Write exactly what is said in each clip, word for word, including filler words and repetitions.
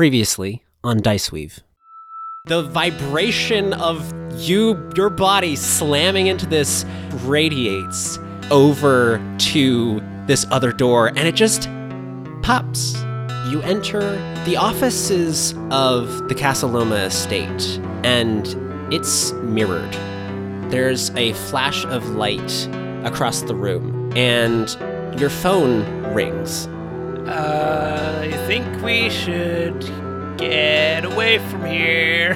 Previously on Diceweave. The vibration of you, your body slamming into this radiates over to this other door, and it just pops. You enter the offices of the Casa Loma estate, and it's mirrored. There's a flash of light across the room, and your phone rings. Uh, I think we should get away from here.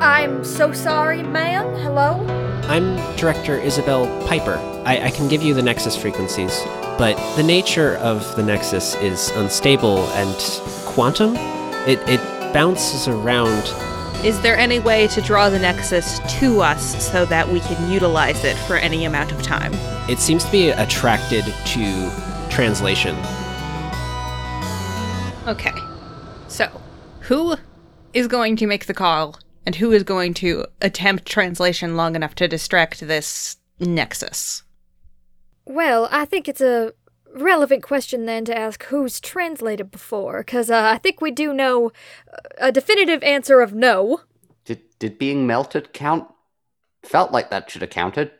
I'm so sorry, ma'am. Hello? I'm Director Isabel Piper. I, I can give you the Nexus frequencies, but the nature of the Nexus is unstable and quantum. It, it bounces around. Is there any way to draw the Nexus to us so that we can utilize it for any amount of time? It seems to be attracted to translation. Okay, so who is going to make the call and who is going to attempt translation long enough to distract this Nexus? Well, I think it's a relevant question then to ask who's translated before, because uh, I think we do know a definitive answer of no. Did did being melted count? Felt like that should have counted.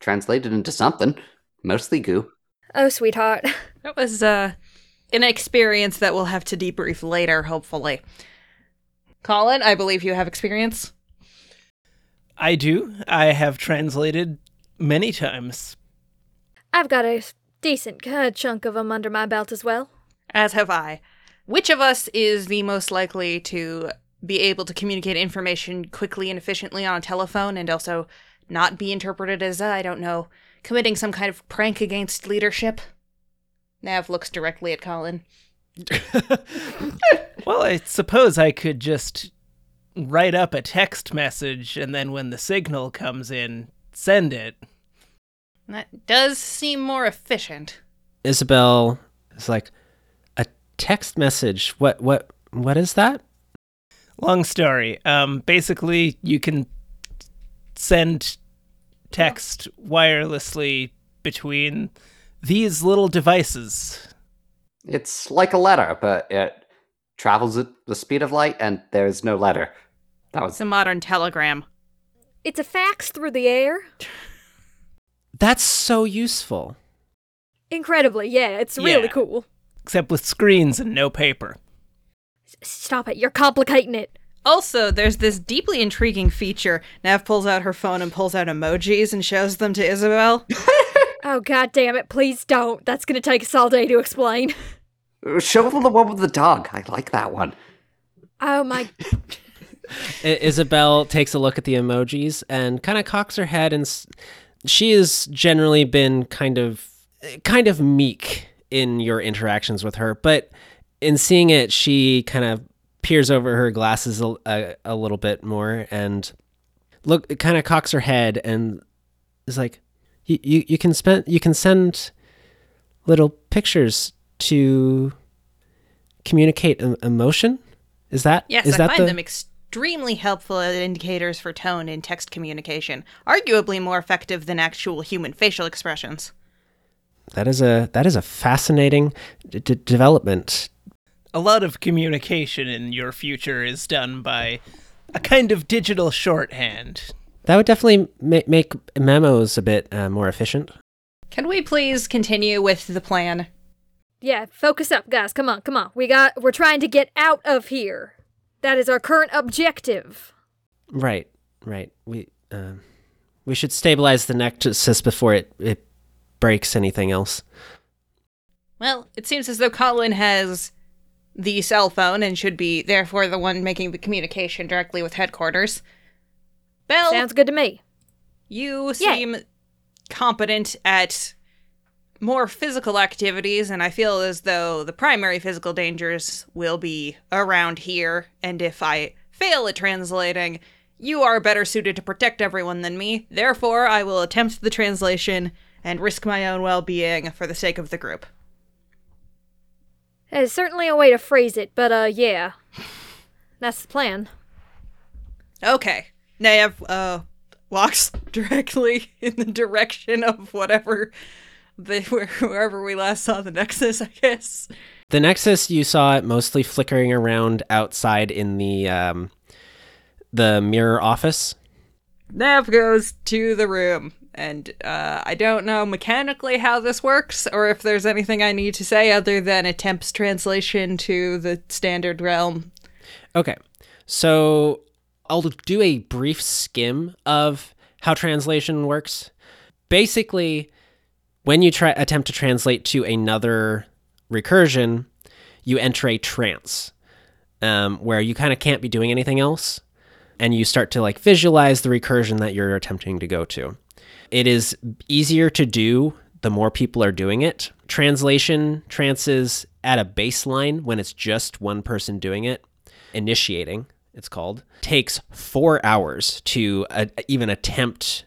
Translated into something. Mostly goo. Oh, sweetheart. That was, uh... an experience that we'll have to debrief later, hopefully. Colin, I believe you have experience. I do. I have translated many times. I've got a decent uh, chunk of them under my belt as well. As have I. Which of us is the most likely to be able to communicate information quickly and efficiently on a telephone and also not be interpreted as, uh, I don't know, committing some kind of prank against leadership? Nav looks directly at Colin. Well, I suppose I could just write up a text message and then when the signal comes in, send it. That does seem more efficient. Isabel is like, a text message? What what what is that? Long story. Um, basically, you can send text wirelessly between these little devices. It's like a letter, but it travels at the speed of light, and there is no letter. That was... It's a modern telegram. It's a fax through the air. That's so useful. Incredibly, yeah. It's really yeah. cool. Except with screens and no paper. S- stop it. You're complicating it. Also, there's this deeply intriguing feature. Nav pulls out her phone and pulls out emojis and shows them to Isabel. Oh, God damn it, please don't. That's going to take us all day to explain. Show them the one with the dog. I like that one. Oh, my... Isabel takes a look at the emojis and kind of cocks her head, and she has generally been kind of kind of meek in your interactions with her, but in seeing it, she kind of peers over her glasses a, a, a little bit more and look, kind of cocks her head and is like, You, you you can spend you can send little pictures to communicate emotion. Is that yes? Is I that find the... them extremely helpful as indicators for tone in text communication, arguably more effective than actual human facial expressions. That is a that is a fascinating d- d- development. A lot of communication in your future is done by a kind of digital shorthand. That would definitely ma- make memos a bit uh, more efficient. Can we please continue with the plan? Yeah, focus up, guys. Come on, come on. We got. We're trying to get out of here. That is our current objective. Right, right. We uh, we should stabilize the Nexus before it, it breaks anything else. Well, it seems as though Colin has the cell phone and should be, therefore, the one making the communication directly with headquarters. Belle, sounds good to me. You seem yeah. competent at more physical activities, and I feel as though the primary physical dangers will be around here, and if I fail at translating, you are better suited to protect everyone than me. Therefore, I will attempt the translation and risk my own well-being for the sake of the group. That is certainly a way to phrase it, but, uh, yeah. That's the plan. Okay. Nav uh, walks directly in the direction of whatever, the, wherever we last saw the Nexus, I guess. The Nexus, you saw it mostly flickering around outside in the um, the mirror office. Nav goes to the room, and uh, I don't know mechanically how this works, or if there's anything I need to say other than attempts translation to the standard realm. Okay, so I'll do a brief skim of how translation works. Basically, when you try attempt to translate to another recursion, you enter a trance um, where you kind of can't be doing anything else, and you start to like visualize the recursion that you're attempting to go to. It is easier to do the more people are doing it. Translation trances at a baseline when it's just one person doing it. Initiating, it's called, takes four hours to uh, even attempt.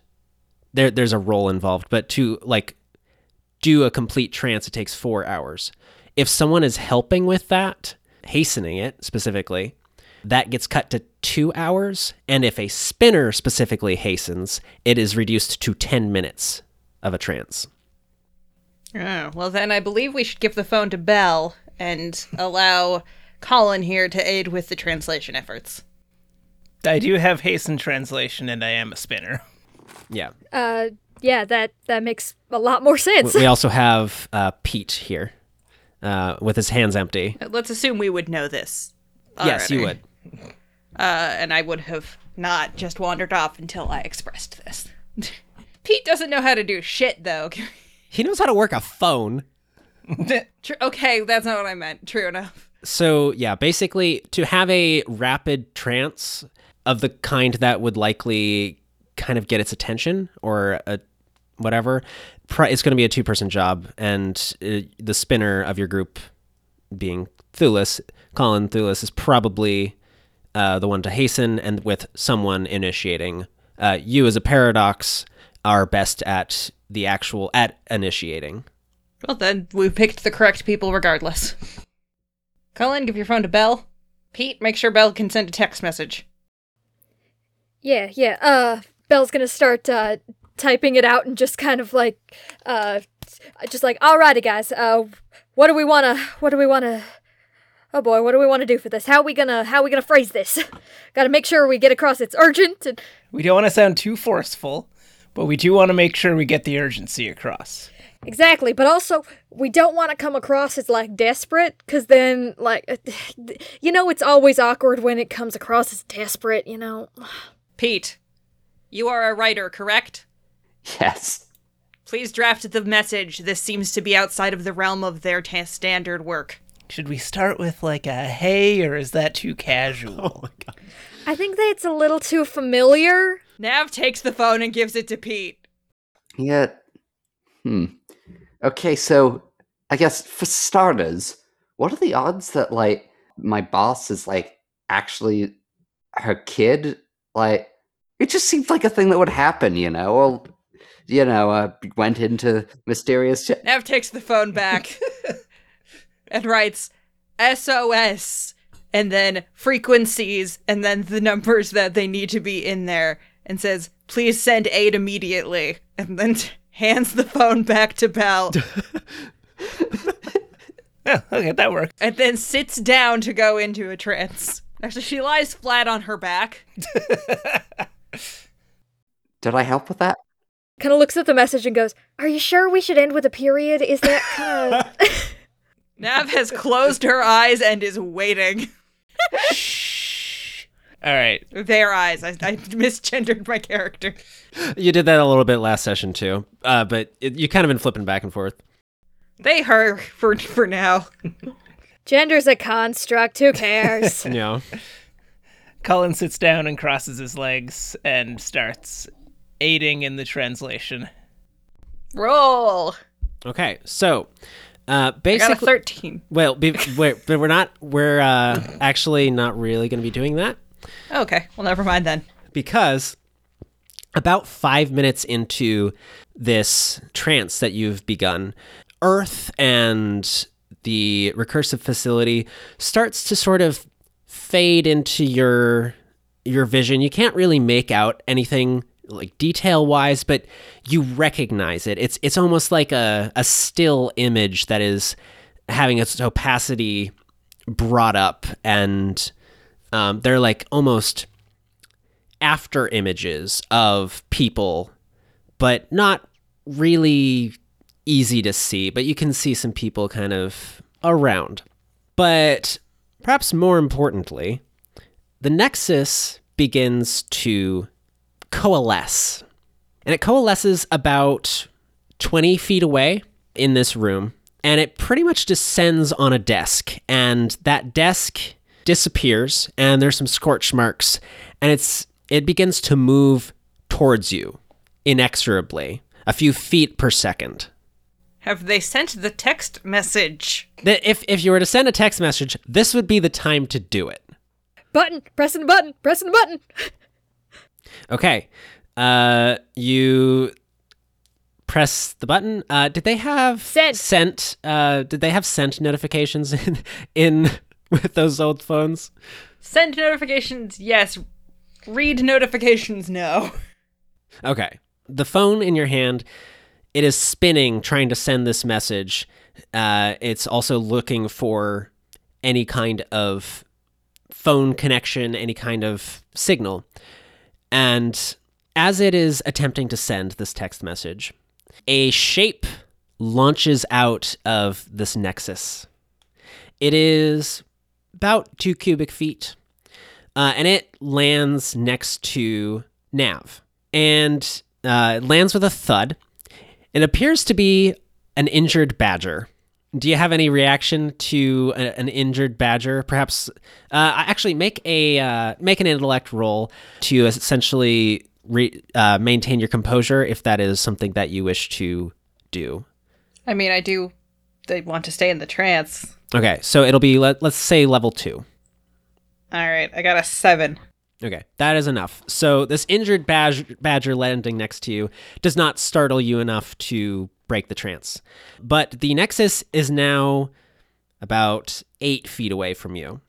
There, there's a role involved, but to like do a complete trance, it takes four hours. If someone is helping with that, hastening it specifically, that gets cut to two hours. And if a spinner specifically hastens, it is reduced to ten minutes of a trance. Oh, well, then I believe we should give the phone to Belle and allow Colin here to aid with the translation efforts. I do have hasten translation, and I am a spinner. Yeah. Uh, yeah, that, that makes a lot more sense. We also have uh, Pete here uh, with his hands empty. Let's assume we would know this already. Yes, you would. Uh, and I would have not just wandered off until I expressed this. Pete doesn't know how to do shit, though. He knows how to work a phone. Okay, that's not what I meant. True enough. So, yeah, basically, to have a rapid trance of the kind that would likely kind of get its attention or a whatever, it's going to be a two-person job, and the spinner of your group, being Thulis, Colin Thulis, is probably uh, the one to hasten, and with someone initiating. Uh, you, as a paradox, are best at the actual, at initiating. Well, then, we picked the correct people regardless. Colin, give your phone to Belle. Pete, make sure Belle can send a text message. Yeah, yeah, uh, Belle's gonna start, uh, typing it out and just kind of like, uh, just like, alrighty guys, uh, what do we wanna, what do we wanna, oh boy, what do we wanna do for this? How are we gonna, how are we gonna phrase this? Gotta make sure we get across it's urgent and— We don't wanna sound too forceful, but we do wanna make sure we get the urgency across. Exactly, but also, we don't want to come across as, like, desperate, because then, like, you know, it's always awkward when it comes across as desperate, you know? Pete, you are a writer, correct? Yes. Please draft the message. This seems to be outside of the realm of their t- standard work. Should we start with, like, a hey, or is that too casual? Oh, my God. I think that it's a little too familiar. Nav takes the phone and gives it to Pete. Yeah. Hmm. Okay, so I guess for starters, what are the odds that, like, my boss is, like, actually her kid? Like, it just seems like a thing that would happen, you know? Or, you know, uh, went into mysterious shit. Nav takes the phone back and writes S O S and then frequencies and then the numbers that they need to be in there and says, please send aid immediately. And then T- hands the phone back to Belle. Oh, okay, that worked. And then sits down to go into a trance. Actually, she lies flat on her back. Did I help with that? Kind of looks at the message and goes, are you sure we should end with a period? Is that kind of... Nav has closed her eyes and is waiting. Shh. All right. Their eyes. I, I misgendered my character. You did that a little bit last session, too. Uh, but it, you kind of been flipping back and forth. They her for for now. Gender's a construct. Who cares? No. Colin sits down and crosses his legs and starts aiding in the translation. Roll. Okay, so uh, basically, I got a thirteen. Well, be, wait, but we're not. We're uh, actually not really going to be doing that. Okay. Well, never mind then. Because about five minutes into this trance that you've begun, Earth and the recursive facility starts to sort of fade into your your vision. You can't really make out anything like detail-wise, but you recognize it. It's it's almost like a, a still image that is having its opacity brought up, and um, they're like almost after images of people, but not really easy to see, but you can see some people kind of around. But perhaps more importantly, the Nexus begins to coalesce. And it coalesces about twenty feet away in this room, and it pretty much descends on a desk. And that desk disappears, and there's some scorch marks, and it's it begins to move towards you inexorably, a few feet per second. Have they sent the text message? If if you were to send a text message, this would be the time to do it. Button, pressing the button, pressing the button. Okay, uh, you press the button. Uh, did they have sent? sent uh, did they have sent notifications in, in with those old phones? Send notifications, yes. Read notifications, no. Okay, the phone in your hand. It is spinning, trying to send this message. Uh, it's also looking for any kind of phone connection, any kind of signal. And as it is attempting to send this text message, a shape launches out of this Nexus. It is about two cubic feet, uh, and it lands next to Nav. And uh, it lands with a thud. It appears to be an injured badger. Do you have any reaction to a, an injured badger? Perhaps, uh, actually, make a uh, make an intellect roll to essentially re- uh, maintain your composure, if that is something that you wish to do. I mean, I do. They want to stay in the trance. Okay, so it'll be let, let's say level two. All right, I got a seven. Okay, that is enough. So this injured badger, badger landing next to you does not startle you enough to break the trance. But the Nexus is now about eight feet away from you.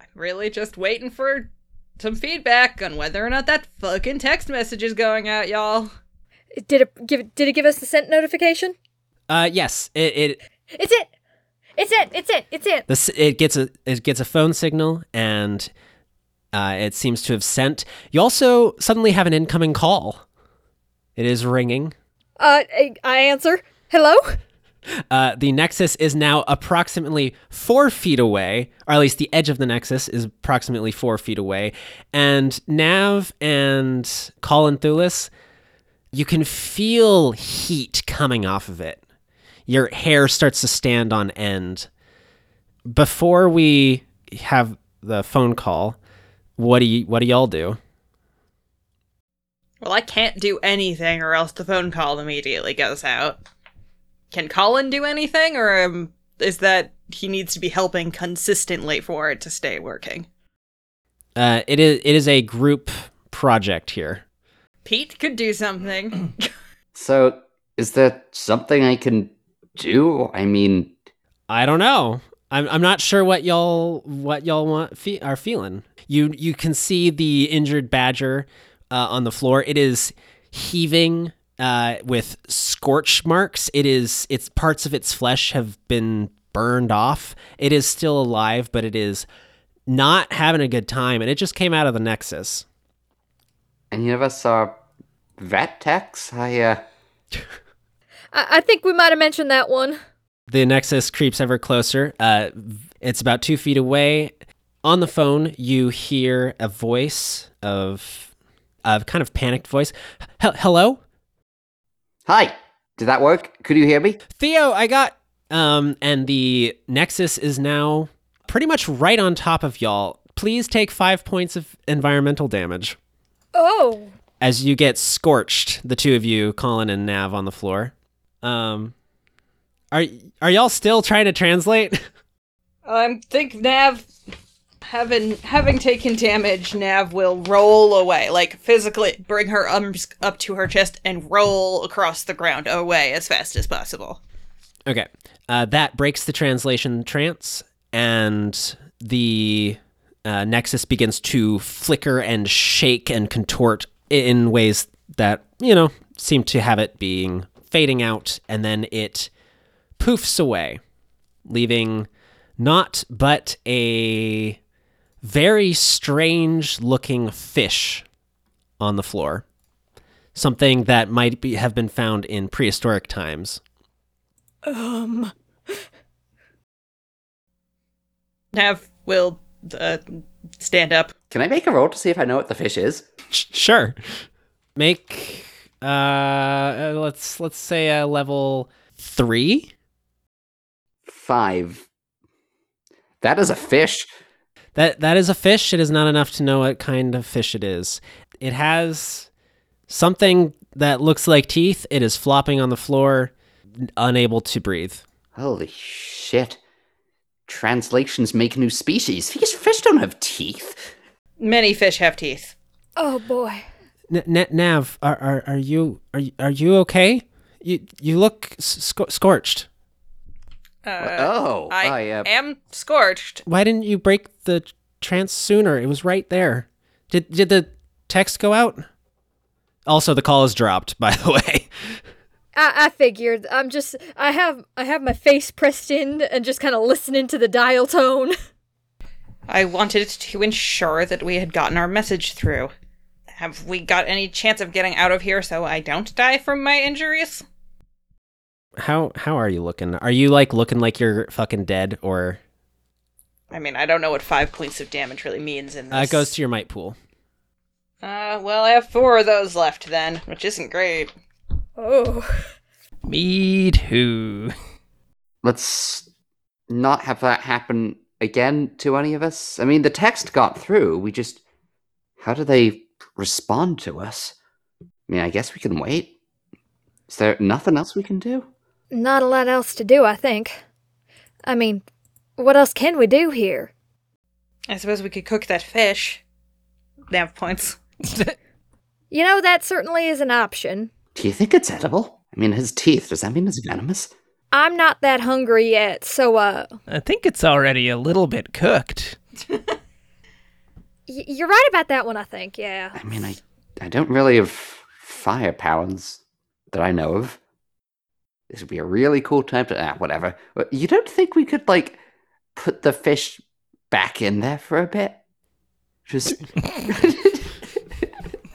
I'm really just waiting for some feedback on whether or not that fucking text message is going out, y'all. Did it give, did it give us the sent notification? Uh, yes. It, it It's it! It's it! It's it! It's it! This, it gets a it gets a phone signal, and... Uh, it seems to have sent. You also suddenly have an incoming call. It is ringing. Uh, I answer. Hello? Uh, the Nexus is now approximately four feet away, or at least the edge of the Nexus is approximately four feet away. And Nav and Colin Thulis, you can feel heat coming off of it. Your hair starts to stand on end. Before we have the phone call... What do you, what do y'all do? Well, I can't do anything or else the phone call immediately goes out. Can Colin do anything, or um, is that he needs to be helping consistently for it to stay working? Uh, it is it is a group project here. Pete could do something. So, is there something I can do? I mean, I don't know. I'm I'm not sure what y'all what y'all want fe- are feeling. You you can see the injured badger uh, on the floor. It is heaving uh, with scorch marks. It is its parts of its flesh have been burned off. It is still alive, but it is not having a good time. And it just came out of the Nexus. And you never saw rat tax? I uh... I, I think we might have mentioned that one. The Nexus creeps ever closer. Uh, it's about two feet away. On the phone, you hear a voice of a kind of panicked voice. H- hello? Hi. Did that work? Could you hear me? Theo, I got... Um, and the Nexus is now pretty much right on top of y'all. Please take five points of environmental damage. Oh. As you get scorched, the two of you, Colin and Nav, on the floor. Um, are, are y'all still trying to translate? I think Nav... Having having taken damage, Nav will roll away, like physically bring her arms up to her chest and roll across the ground away as fast as possible. Okay, uh, that breaks the translation trance, and the uh, Nexus begins to flicker and shake and contort in ways that, you know, seem to have it being fading out, and then it poofs away. leaving naught but a very strange-looking fish on the floor, something that might be, have been found in prehistoric times. Um... Nav will uh, stand up. Can I make a roll to see if I know what the fish is? Sure. Make uh let's let's say a level three. Five. That is a fish. That that is a fish. It is not enough to know what kind of fish it is. It has something that looks like teeth. It is flopping on the floor, unable to breathe. Holy shit. Translations make new species. These fish don't have teeth. Many fish have teeth. Oh boy. N- N- Nav, are, are are you are you, are you okay? You you look sc- scorched. Uh, oh, I, I uh... am scorched. Why didn't you break the trance sooner? It was right there. Did did the text go out? Also, the call is dropped. By the way. I, I figured. I'm just. I have. I have my face pressed in and just kind of listening to the dial tone. I wanted to ensure that we had gotten our message through. Have we got any chance of getting out of here so I don't die from my injuries? How how are you looking? Are you like looking like you're fucking dead, or? I mean, I don't know what five points of damage really means in this. Uh, it goes to your might pool. Uh, well, I have four of those left then, which isn't great. Oh. Me too. Let's not have that happen again to any of us. I mean, the text got through. We just... How do they respond to us? I mean, I guess we can wait. Is there nothing else we can do? Not a lot else to do, I think. I mean, what else can we do here? I suppose we could cook that fish. Nav points. You know, that certainly is an option. Do you think it's edible? I mean, his teeth, does that mean it's venomous? I'm not that hungry yet, so, uh... I think it's already a little bit cooked. y- you're right about that one, I think, yeah. I mean, I I don't really have fire powers that I know of. This would be a really cool time to... Ah, whatever. You don't think we could, like, put the fish back in there for a bit? Just...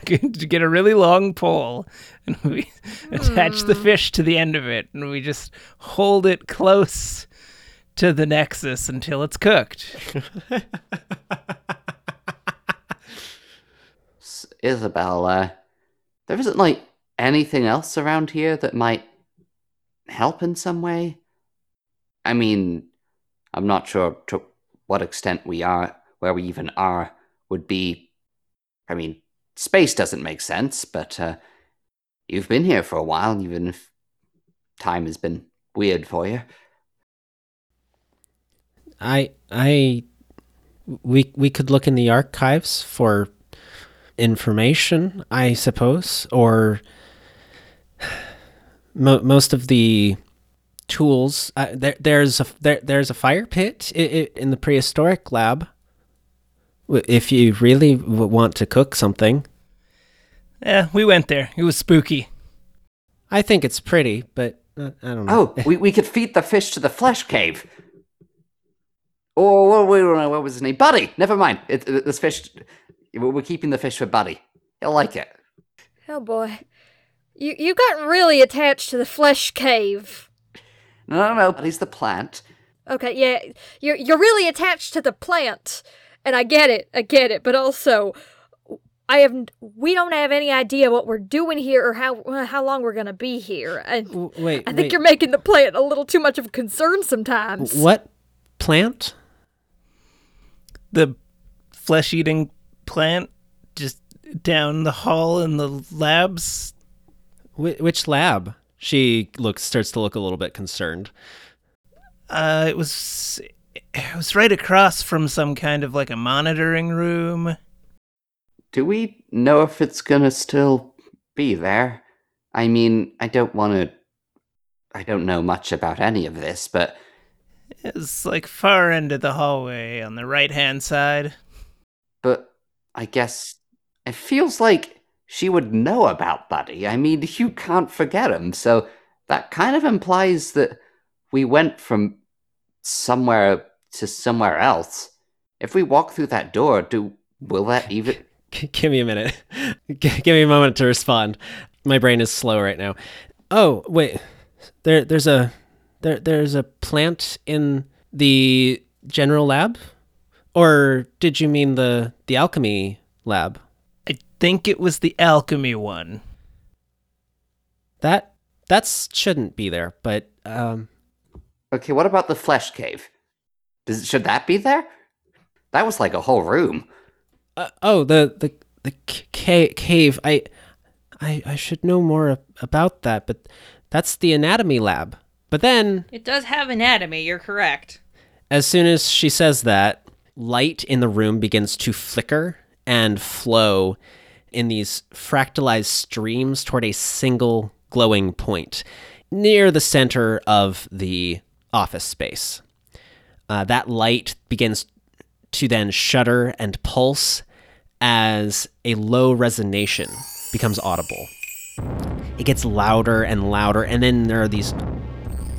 To get a really long pole, and we mm. attach the fish to the end of it, and we just hold it close to the Nexus until it's cooked. Isabel, uh, there isn't, like, anything else around here that might help in some way? I mean, I'm not sure to what extent we are, where we even are, would be, I mean... Space doesn't make sense, but uh, you've been here for a while, even if time has been weird for you. I, I, we, we could look in the archives for information, I suppose, or mo- most of the tools. Uh, there, there's a there, there's a fire pit in the prehistoric lab. If you really want to cook something. Yeah, we went there. It was spooky. I think it's pretty, but uh, I don't know. Oh, we, we could feed the fish to the flesh cave. Or, we don't know, what was his name? Buddy! Never mind. It, it, this fish, we're keeping the fish for Buddy. He'll like it. Oh, boy. You you got really attached to the flesh cave. No, no, no, Buddy's the plant. Okay, yeah. You're, you're really attached to the plant. And I get it, I get it, but also, I have we don't have any idea what we're doing here or how how long we're gonna be here. And wait, I think wait. You're making the plant a little too much of a concern sometimes. What plant? The flesh-eating plant just down the hall in the labs. Wh- which lab? She looks starts to look a little bit concerned. Uh, it was. It was right across from some kind of, like, a monitoring room. Do we know if it's gonna still be there? I mean, I don't want to... I don't know much about any of this, but... It's, like, far end of the hallway on the right-hand side. But I guess it feels like she would know about Buddy. I mean, you can't forget him, so that kind of implies that we went from... somewhere to somewhere else. If we walk through that door, do will that even... Give me a minute. Give me a moment to respond. My brain is slow right now. Oh, wait. There, there's a there, there's a plant in the general lab? Or did you mean the, the alchemy lab? I think it was the alchemy one. That that shouldn't be there, but... Um... Okay, what about the flesh cave? Does, should that be there? That was like a whole room. Uh, oh, the the the ca- cave. I, I I should know more about that, but that's the anatomy lab. But then it does have anatomy. You're correct. As soon as she says that, light in the room begins to flicker and flow in these fractalized streams toward a single glowing point near the center of the office space. Uh, that light begins to then shudder and pulse as a low resonation becomes audible. It gets louder and louder, and then there are these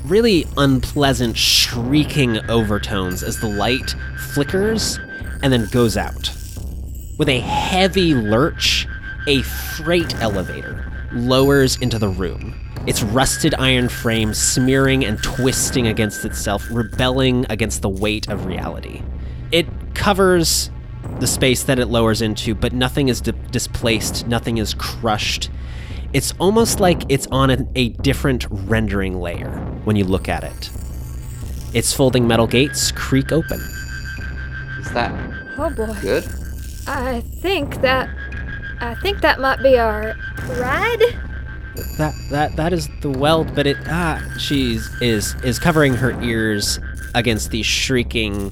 really unpleasant shrieking overtones as the light flickers and then goes out. With a heavy lurch, a freight elevator lowers into the room, its rusted iron frame smearing and twisting against itself, rebelling against the weight of reality. It covers the space that it lowers into, but nothing is di- displaced, nothing is crushed. It's almost like it's on a, a different rendering layer when you look at it. Its folding metal gates creak open. Is that oh boy. Good? I think that I think that might be our ride. That that that is the weld, but it ah she is is covering her ears against these shrieking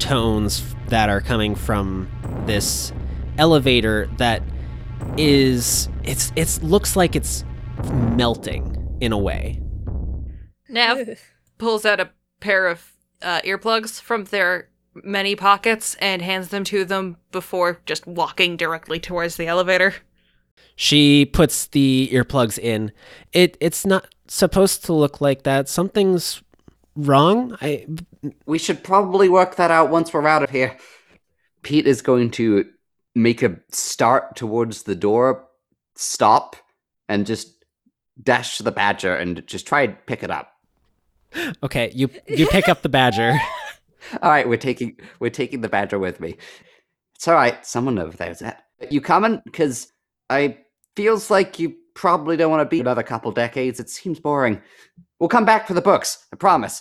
tones that are coming from this elevator that is it's it's looks like it's melting in a way. Nav pulls out a pair of uh, earplugs from their many pockets and hands them to them before just walking directly towards the elevator. She puts the earplugs in. It it's not supposed to look like that. Something's wrong. I we should probably work that out once we're out of here. Pete is going to make a start towards the door, stop, and just dash the badger and just try and pick it up. Okay, you you pick up the badger. All right, we're taking we're taking the badger with me. It's all right. Someone over there is that you coming? Because I feels like you probably don't want to be another couple decades. It seems boring. We'll come back for the books, I promise.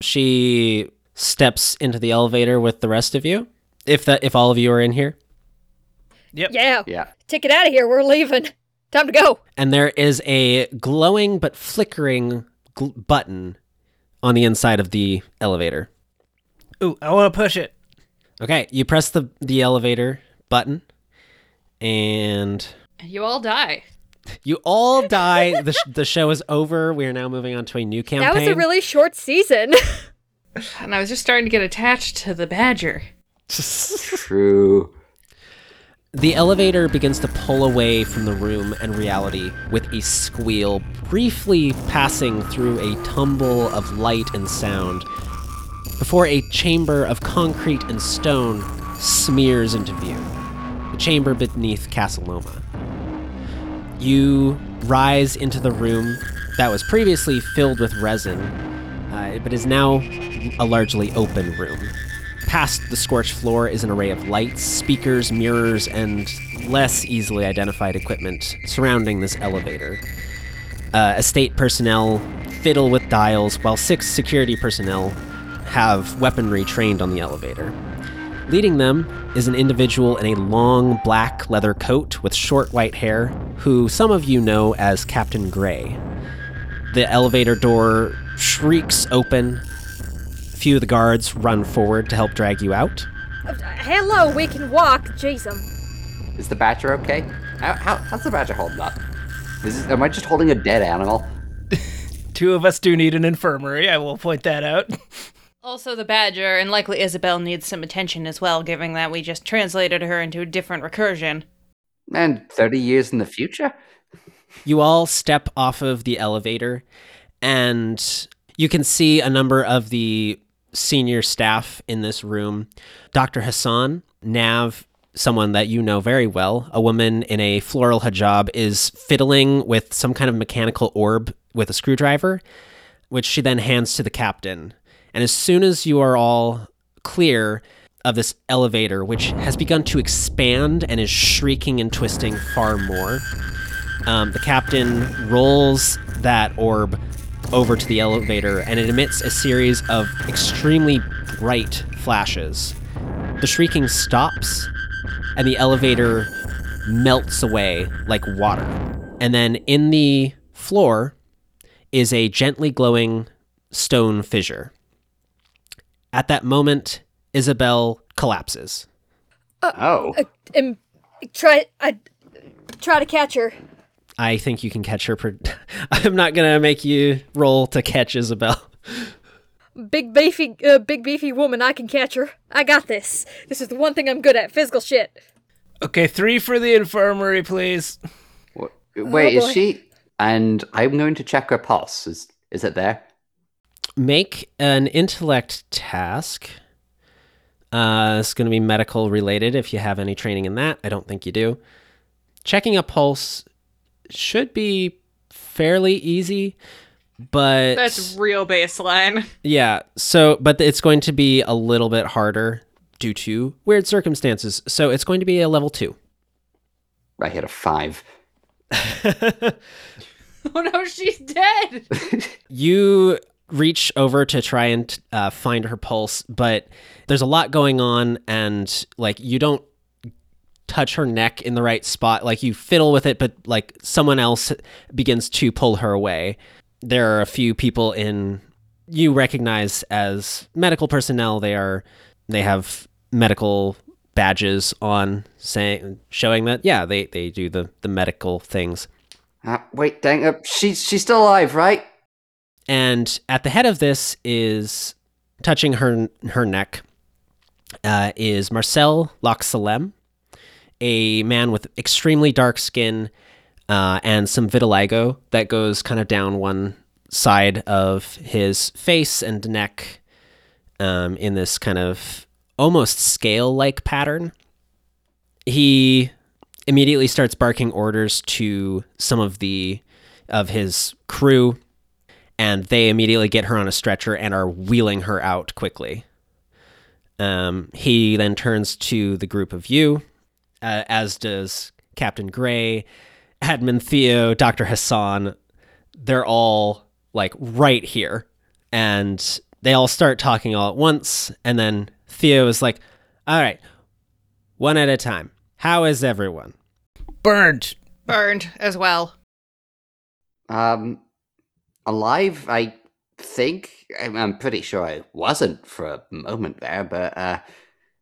She steps into the elevator with the rest of you, if that, if all of you are in here. Yep. Yeah. Yeah. Take it out of here. We're leaving. Time to go. And there is a glowing but flickering gl- button on the inside of the elevator. Ooh, I want to push it. Okay, you press the, the elevator button, and... You all die. You all die. The, sh- the show is over. We are now moving on to a new campaign. That was a really short season. And I was just starting to get attached to the badger. True. The elevator begins to pull away from the room and reality with a squeal, briefly passing through a tumble of light and sound before a chamber of concrete and stone smears into view. The chamber beneath Casa Loma. You rise into the room that was previously filled with resin, uh, but is now a largely open room. Past the scorched floor is an array of lights, speakers, mirrors, and less easily identified equipment surrounding this elevator. Uh, estate personnel fiddle with dials, while six security personnel have weaponry trained on the elevator. Leading them is an individual in a long black leather coat with short white hair, who some of you know as Captain Gray. The elevator door shrieks open. A few of the guards run forward to help drag you out. Hello, we can walk, Jason. Is the badger okay? How, how, how's the badger holding up? Is this, am I just holding a dead animal? Two of us do need an infirmary, I will point that out. Also, the badger, and likely Isabel, needs some attention as well, given that we just translated her into a different recursion. And thirty years in the future? You all step off of the elevator, and you can see a number of the senior staff in this room. Doctor Hassan, Nav, someone that you know very well, a woman in a floral hijab, is fiddling with some kind of mechanical orb with a screwdriver, which she then hands to the captain. And as soon as you are all clear of this elevator, which has begun to expand and is shrieking and twisting far more, um, the captain rolls that orb over to the elevator, and it emits a series of extremely bright flashes. The shrieking stops, and the elevator melts away like water. And then in the floor is a gently glowing stone fissure. At that moment, Isabel collapses. Uh, oh. I, I'm, try, I, try to catch her. I think you can catch her. Per- I'm not going to make you roll to catch Isabel. Big beefy, uh, big beefy woman, I can catch her. I got this. This is the one thing I'm good at, physical shit. Okay, three for the infirmary, please. What? Wait, oh, is she... And I'm going to check her pulse. Is, is it there? Make an intellect task. Uh, it's going to be medical related if you have any training in that. I don't think you do. Checking a pulse should be fairly easy, but... That's real baseline. Yeah, so, but it's going to be a little bit harder due to weird circumstances. So it's going to be a level two. I hit a five. Oh no, she's dead. You reach over to try and uh, find her pulse, but there's a lot going on, and like you don't touch her neck in the right spot. Like you fiddle with it, but like someone else begins to pull her away. There are a few people in you recognize as medical personnel. They are they have medical badges on, saying showing that yeah they they do the the medical things. Uh, wait, dang up, she's she's still alive, right? And at the head of this is touching her her neck uh, is Marcel Loxalem, a man with extremely dark skin uh, and some vitiligo that goes kind of down one side of his face and neck um, in this kind of almost scale-like pattern. He immediately starts barking orders to some of the of his crew, and they immediately get her on a stretcher and are wheeling her out quickly. Um, he then turns to the group of you, uh, as does Captain Gray, Admin Theo, Doctor Hassan. They're all like right here, and they all start talking all at once, and then Theo is like, all right, one at a time. How is everyone? Burned. Burned as well. Um, alive, I think. I'm pretty sure I wasn't for a moment there, but, uh,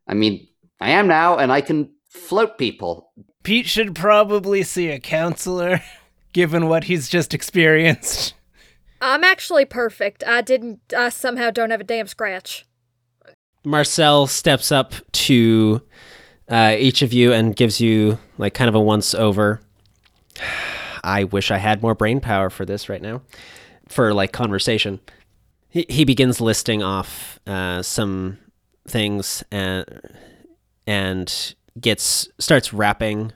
I mean, I am now, and I can float people. Pete should probably see a counselor, given what he's just experienced. I'm actually perfect. I didn't, I somehow don't have a damn scratch. Marcel steps up to uh, each of you and gives you like kind of a once over. I wish I had more brain power for this right now, for like conversation. He he begins listing off uh, some things and and gets starts wrapping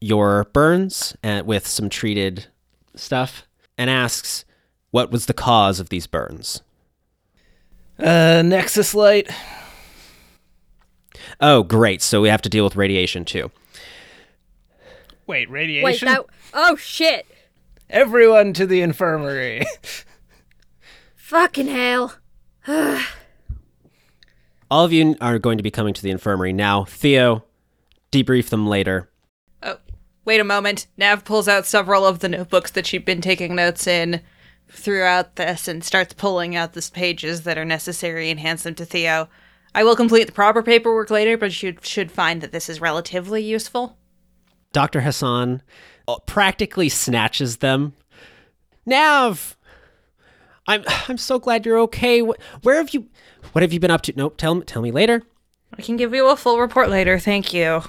your burns and, with some treated stuff, and asks, "What was the cause of these burns?" Uh, Nexus light. Oh, great. So we have to deal with radiation, too. Wait, radiation? Wait, that... Oh, shit. Everyone to the infirmary. Fucking hell. All of you are going to be coming to the infirmary now. Theo, debrief them later. Oh, wait a moment. Nav pulls out several of the notebooks that she'd been taking notes in throughout this and starts pulling out the pages that are necessary and hands them to Theo. I will complete the proper paperwork later, but you should find that this is relatively useful. Doctor Hassan practically snatches them. Nav! I'm I'm so glad you're okay. Where have you... What have you been up to? Nope, tell, tell me later. I can give you a full report later, thank you.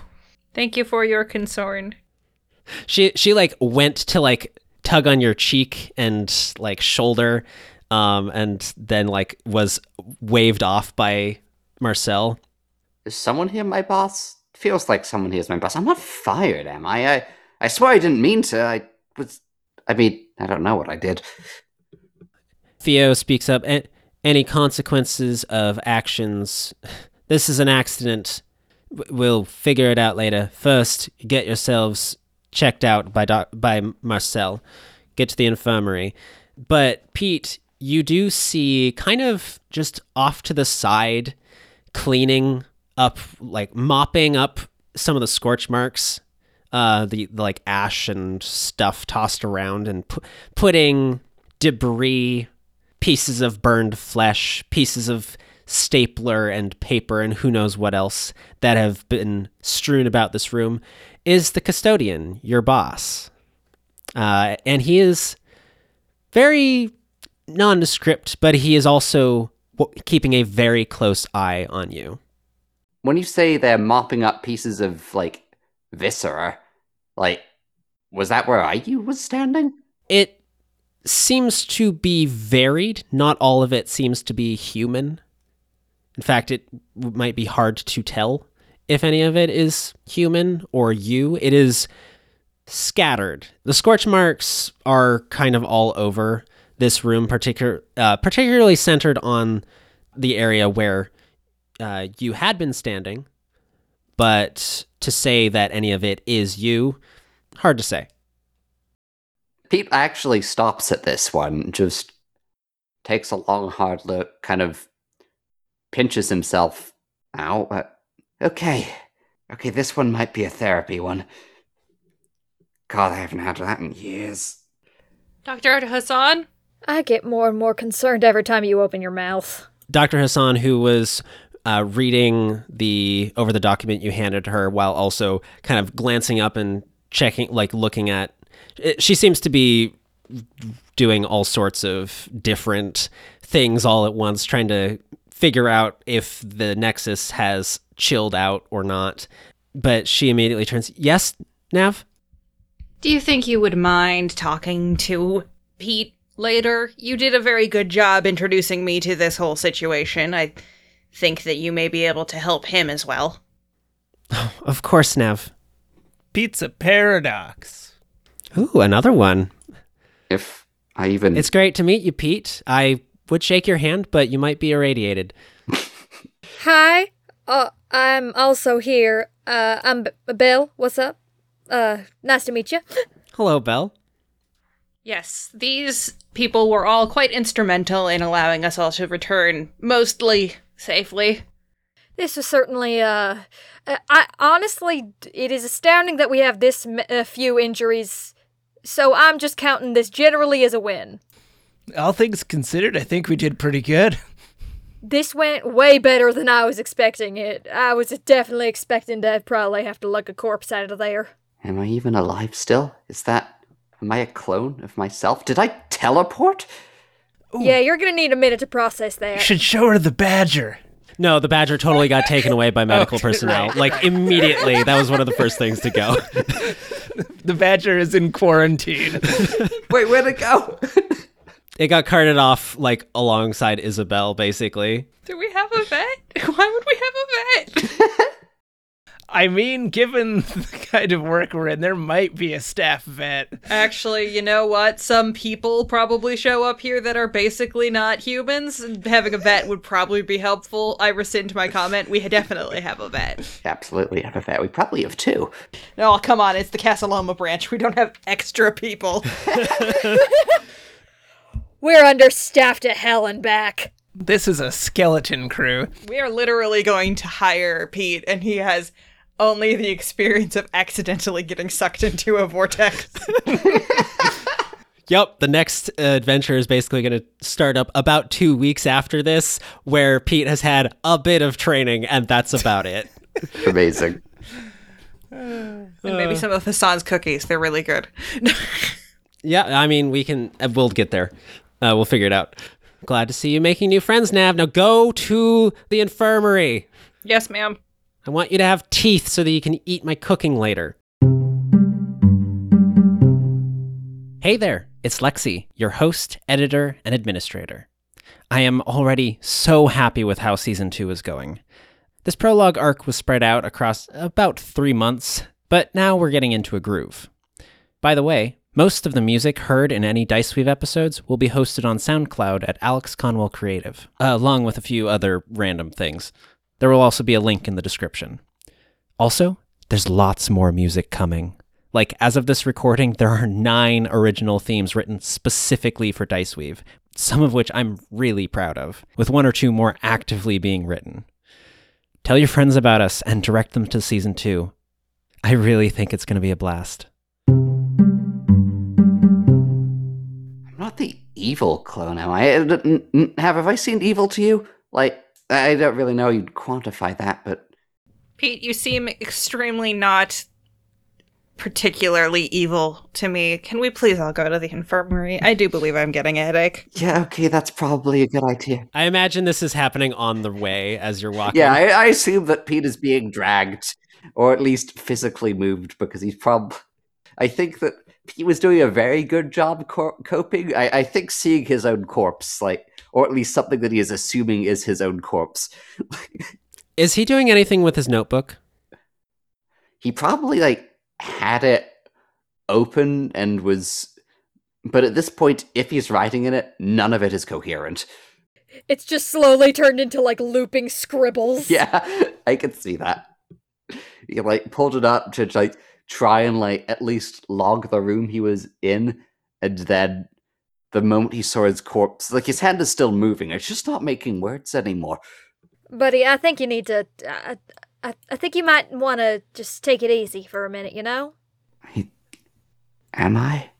Thank you for your concern. She, she like, went to, like... tug on your cheek and like shoulder um, and then like was waved off by Marcel. Is someone here my boss? Feels like someone here is my boss. I'm not fired, am I? I I swear I didn't mean to. I was. I mean, I don't know what I did. Theo speaks up. Any consequences of actions? This is an accident. We'll figure it out later. First, get yourselves checked out by doc- by Marcel. Get to the infirmary. But Pete, you do see kind of just off to the side, cleaning up, like mopping up some of the scorch marks, uh, the, the like ash and stuff tossed around, and pu- putting debris, pieces of burned flesh, pieces of stapler and paper and who knows what else that have been strewn about this room, is the custodian, your boss. Uh, and he is very nondescript, but he is also w- keeping a very close eye on you. When you say they're mopping up pieces of, like, viscera, like, was that where I was standing? It seems to be varied. Not all of it seems to be human. In fact, it might be hard to tell if any of it is human or you. It is scattered. The scorch marks are kind of all over this room, particular, uh, particularly centered on the area where uh, you had been standing. But to say that any of it is you, hard to say. Pete actually stops at this one, just takes a long, hard look, kind of pinches himself out. Uh, okay. Okay, this one might be a therapy one. God, I haven't had that in years. Doctor Hassan? I get more and more concerned every time you open your mouth. Doctor Hassan, who was uh, reading the over the document you handed her while also kind of glancing up and checking, like looking at... It, she seems to be doing all sorts of different things all at once, trying to figure out if the Nexus has chilled out or not. But she immediately turns, yes, Nav? Do you think you would mind talking to Pete later? You did a very good job introducing me to this whole situation. I think that you may be able to help him as well. Oh, of course, Nav. Pete's a paradox. Ooh, another one. If I even... It's great to meet you, Pete. I... would shake your hand, but you might be irradiated. Hi, uh, I'm also here. Uh, I'm B- Belle. What's up? Uh, nice to meet you. Hello, Belle. Yes, these people were all quite instrumental in allowing us all to return, mostly safely. This was certainly, uh, I honestly, it is astounding that we have this m- uh, few injuries, so I'm just counting this generally as a win. All things considered, I think we did pretty good. This went way better than I was expecting it. I was definitely expecting to probably have to lug a corpse out of there. Am I even alive still? Is that... am I a clone of myself? Did I teleport? Ooh. Yeah, you're gonna need a minute to process that. You should show her the badger. No, the badger totally got taken away by medical oh, personnel. Right. Like, immediately, that was one of the first things to go. The badger is in quarantine. Wait, where'd it go? It got carted off, like, alongside Isabel, basically. Do we have a vet? Why would we have a vet? I mean, given the kind of work we're in, there might be a staff vet. Actually, you know what? Some people probably show up here that are basically not humans, and having a vet would probably be helpful. I rescind my comment. We definitely have a vet. Absolutely have a vet. We probably have two. No, come on. It's the Casa Loma branch. We don't have extra people. We're understaffed to hell and back. This is a skeleton crew. We are literally going to hire Pete, and he has only the experience of accidentally getting sucked into a vortex. Yep, the next uh, adventure is basically going to start up about two weeks after this, where Pete has had a bit of training, and that's about it. Amazing. Uh, and maybe some of Hassan's cookies. They're really good. Yeah, I mean, we can... Uh, we'll get there. Uh, we'll figure it out. Glad to see you making new friends, Nav. Now go to the infirmary. Yes, ma'am. I want you to have teeth so that you can eat my cooking later. Hey there. It's Lexi, your host, editor, and administrator. I am already so happy with how Season two is going. This prologue arc was spread out across about three months, but now we're getting into a groove. By the way, most of the music heard in any Diceweave episodes will be hosted on SoundCloud at Alex Conwell Creative, uh, along with a few other random things. There will also be a link in the description. Also, there's lots more music coming. Like, as of this recording, there are nine original themes written specifically for Diceweave, some of which I'm really proud of, with one or two more actively being written. Tell your friends about us and direct them to Season two. I really think it's going to be a blast. I'm not the evil clone, am I? Have, have I seemed evil to you? Like, I don't really know you'd quantify that, but... Pete, you seem extremely not... particularly evil to me. Can we please all go to the infirmary? I do believe I'm getting a headache. Yeah, okay, that's probably a good idea. I imagine this is happening on the way as you're walking. Yeah, I, I assume that Pete is being dragged, or at least physically moved, because he's probably... I think that Pete was doing a very good job cor- coping. I, I think seeing his own corpse, like, or at least something that he is assuming is his own corpse. Is he doing anything with his notebook? He probably, like, had it open and was... But at this point, if he's writing in it, none of it is coherent. It's just slowly turned into, like, looping scribbles. Yeah, I could see that. He, like, pulled it up to, like, try and, like, at least log the room he was in, and then the moment he saw his corpse... Like, his hand is still moving. It's just not making words anymore. Buddy, I think you need to... Uh... I, I think you might want to just take it easy for a minute, you know? I, am I?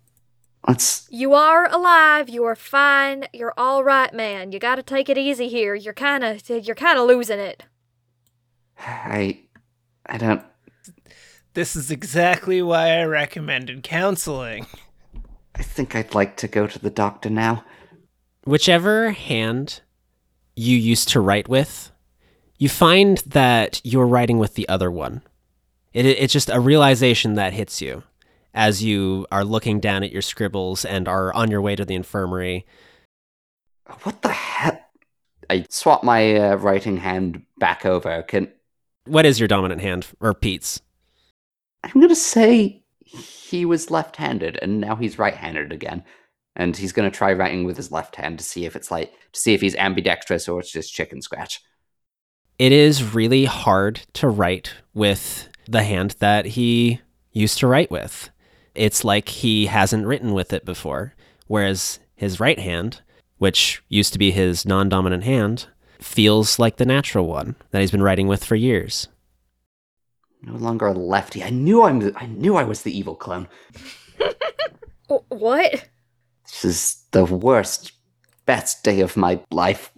Let's... You are alive. You are fine. You're all right, man. You gotta take it easy here. You're kind of you're kind of losing it. I... I don't... This is exactly why I recommended counseling. I think I'd like to go to the doctor now. Whichever hand you used to write with... You find that you're writing with the other one. It, it, it's just a realization that hits you as you are looking down at your scribbles and are on your way to the infirmary. What the hell? I swap my uh, writing hand back over. Can What is your dominant hand, or Pete's? I'm going to say he was left-handed, and now he's right-handed again. And he's going to try writing with his left hand to see if it's like to see if he's ambidextrous or it's just chicken scratch. It is really hard to write with the hand that he used to write with. It's like he hasn't written with it before, whereas his right hand, which used to be his non-dominant hand, feels like the natural one that he's been writing with for years. No longer a lefty. I knew I'm. The, I knew I was the evil clone. What? This is the worst, best day of my life.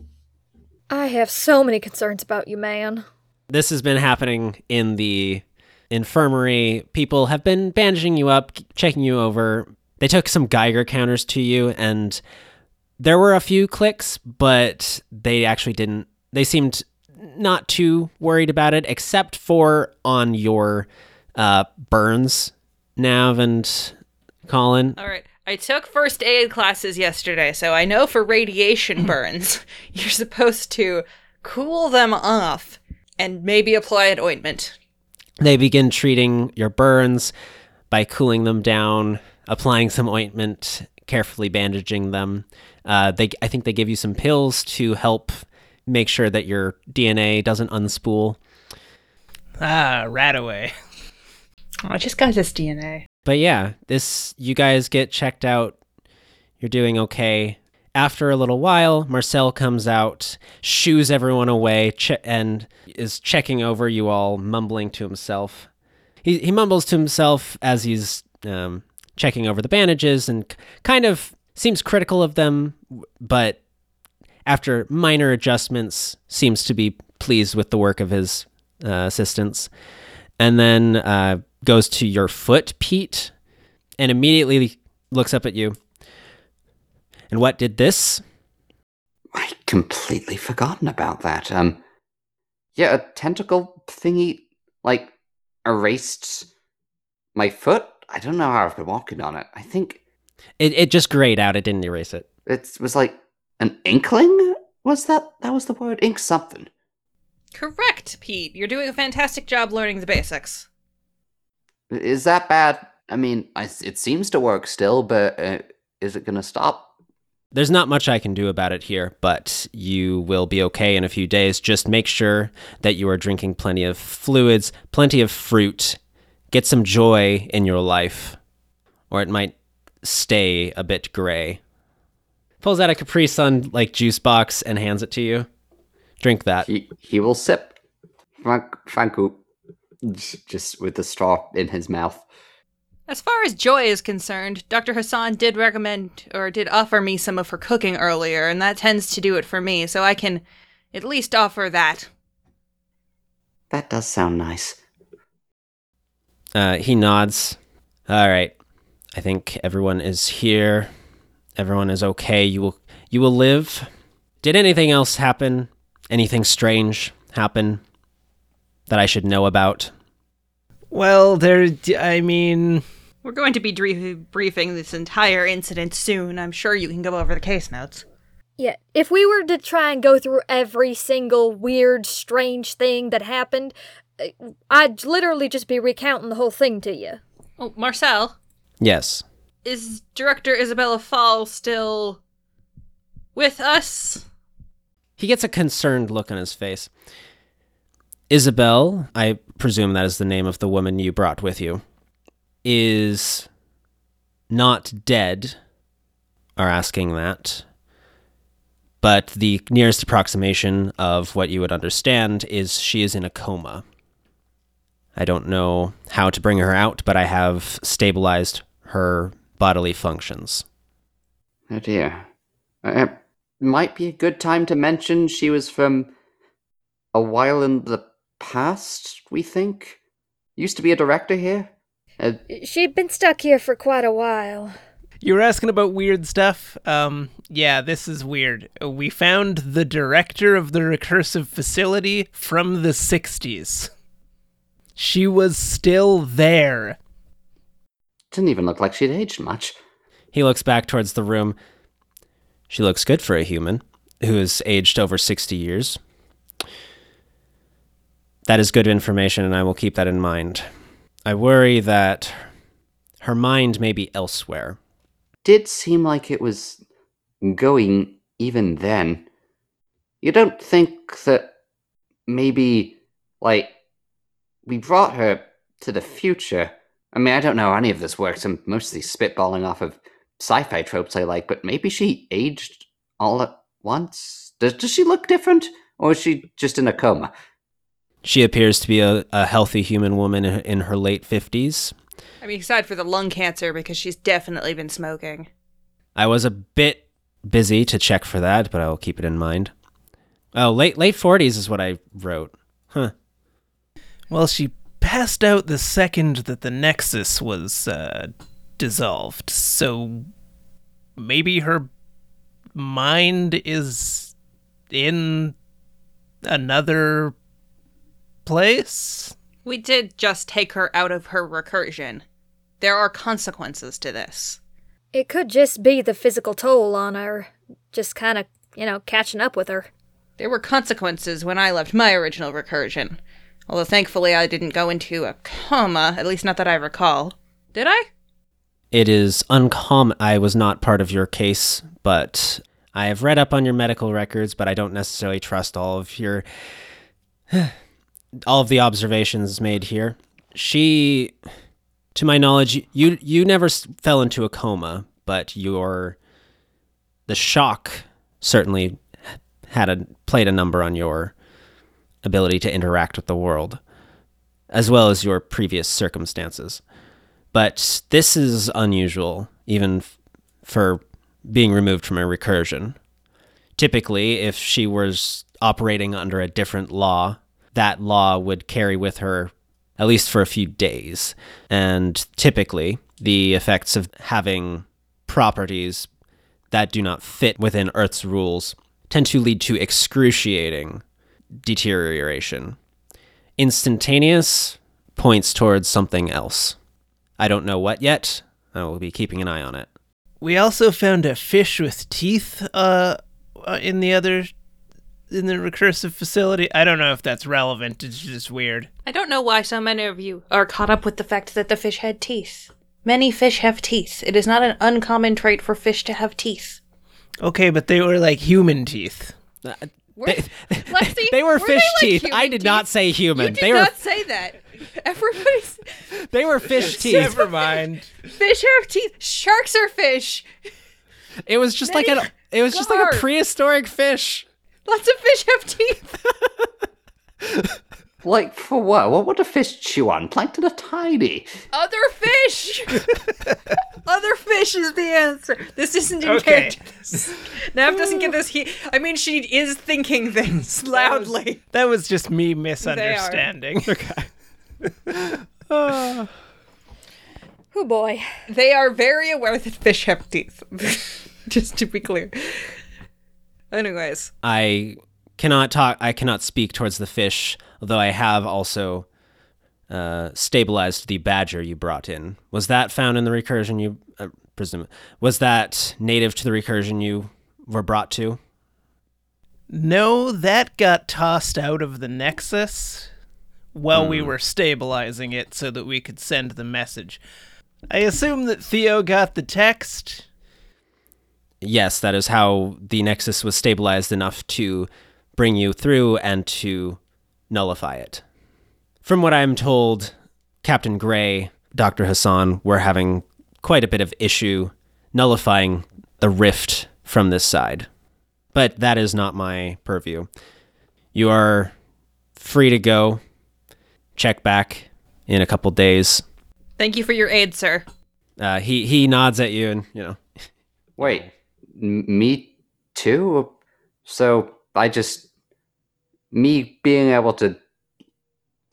I have so many concerns about you, man. This has been happening in the infirmary. People have been bandaging you up, checking you over. They took some Geiger counters to you, and there were a few clicks, but they actually didn't. They seemed not too worried about it, except for on your uh, burns, Nav and Colin. All right. I took first aid classes yesterday, so I know for radiation burns, you're supposed to cool them off and maybe apply an ointment. They begin treating your burns by cooling them down, applying some ointment, carefully bandaging them. Uh, they, I think they give you some pills to help make sure that your D N A doesn't unspool. Ah, right away. Oh, I just got this D N A. But yeah, this you guys get checked out. You're doing okay. After a little while, Marcel comes out, shoos everyone away, che- and is checking over you all, mumbling to himself. He he mumbles to himself as he's um, checking over the bandages and kind of seems critical of them, but after minor adjustments, seems to be pleased with the work of his uh, assistants. And then... Uh, goes to your foot, Pete, and immediately looks up at you. And what did this? I completely forgotten about that. Um, yeah, a tentacle thingy, like, erased my foot? I don't know how I've been walking on it. I think... It it just grayed out. It didn't erase it. It was like an inkling? Was that? That was the word ink something. Correct, Pete. You're doing a fantastic job learning the basics. Is that bad? I mean, I, it seems to work still, but uh, is it going to stop? There's not much I can do about it here, but you will be okay in a few days. Just make sure that you are drinking plenty of fluids, plenty of fruit. Get some joy in your life, or it might stay a bit gray. Pulls out a Capri Sun, like, juice box and hands it to you. Drink that. He, he will sip. Thank you. Just with the straw in his mouth. As far as joy is concerned, Doctor Hassan did recommend, or did offer me some of her cooking earlier, and that tends to do it for me, so I can at least offer that. That does sound nice. Uh, he nods. All right. I think everyone is here. Everyone is okay. You will you will live. Did anything else happen? Anything strange happen that I should know about? Well, there, I mean... We're going to be debriefing this entire incident soon. I'm sure you can go over the case notes. Yeah, if we were to try and go through every single weird, strange thing that happened, I'd literally just be recounting the whole thing to you. Oh, Marcel? Yes? Is director Isabella Fall still with us? He gets a concerned look on his face. Isabel, I presume that is the name of the woman you brought with you, is not dead, are asking that, but the nearest approximation of what you would understand is she is in a coma. I don't know how to bring her out, but I have stabilized her bodily functions. Oh dear. Uh, might be a good time to mention she was from a while in the past, we think. Used to be a director here. Uh, She'd been stuck here for quite a while. You were asking about weird stuff? Um, yeah, this is weird. We found the director of the recursive facility from the sixties. She was still there. Didn't even look like she'd aged much. He looks back towards the room. She looks good for a human who has aged over sixty years. That is good information, and I will keep that in mind. I worry that her mind may be elsewhere. Did seem like it was going even then. You don't think that maybe, like, we brought her to the future. I mean, I don't know how any of this works. I'm mostly spitballing off of sci-fi tropes I like, but maybe she aged all at once? Does, does she look different, or is she just in a coma? She appears to be a, a healthy human woman in, in her late fifties. I mean, aside for the lung cancer, because she's definitely been smoking. I was a bit busy to check for that, but I will keep it in mind. Oh, late late forties is what I wrote. Huh. Well, she passed out the second that the Nexus was uh, dissolved, so maybe her mind is in another place? We did just take her out of her recursion. There are consequences to this. It could just be the physical toll on her, just kind of, you know, catching up with her. There were consequences when I left my original recursion. Although thankfully I didn't go into a coma, at least not that I recall. Did I? It is uncommon. I was not part of your case, but I have read up on your medical records, but I don't necessarily trust all of your... all of the observations made here. She, to my knowledge, you, you never fell into a coma, but your... the shock certainly had a, played a number on your... ability to interact with the world, as well as your previous circumstances. But this is unusual, even f- for being removed from a recursion. Typically, if she was operating under a different law, that law would carry with her at least for a few days. And typically, the effects of having properties that do not fit within Earth's rules tend to lead to excruciating deterioration. Instantaneous points towards something else. I don't know what yet. I will be keeping an eye on it. We also found a fish with teeth uh, in the other, in the recursive facility. I don't know if that's relevant. It's just weird. I don't know why so many of you are caught up with the fact that the fish had teeth. Many fish have teeth. It is not an uncommon trait for fish to have teeth. Okay, but they were like human teeth. Uh, were, they, Lexi, they were, were fish they like teeth. I did teeth? not say human. You did they not were... say that. Everybody's... They were fish teeth. Never mind. Fish have teeth. Sharks are fish. It was just they like an. It was just like a prehistoric fish. Lots of fish have teeth. Like for what? What would a fish chew on? Plankton or tiny? Other fish. Other fish is the answer. This isn't in okay. character. Nav doesn't get this. He. I mean, she is thinking things loudly. That was, that was just me misunderstanding. Okay. Oh. Oh boy. They are very aware that fish have teeth. Just to be clear. Anyways. I cannot talk I cannot speak towards the fish, although I have also uh, stabilized the badger you brought in. Was that found in the recursion you uh, presume was that native to the recursion you were brought to? No, that got tossed out of the Nexus. While mm. we were stabilizing it so that we could send the message. I assume that Theo got the text? Yes, that is how the Nexus was stabilized enough to bring you through and to nullify it. From what I'm told, Captain Gray, Doctor Hassan, were having quite a bit of issue nullifying the rift from this side. But that is not my purview. You are free to go. Check back in a couple days. Thank you for your aid, sir. Uh, he he nods at you and, you know. Wait, m- me too? So I just, me being able to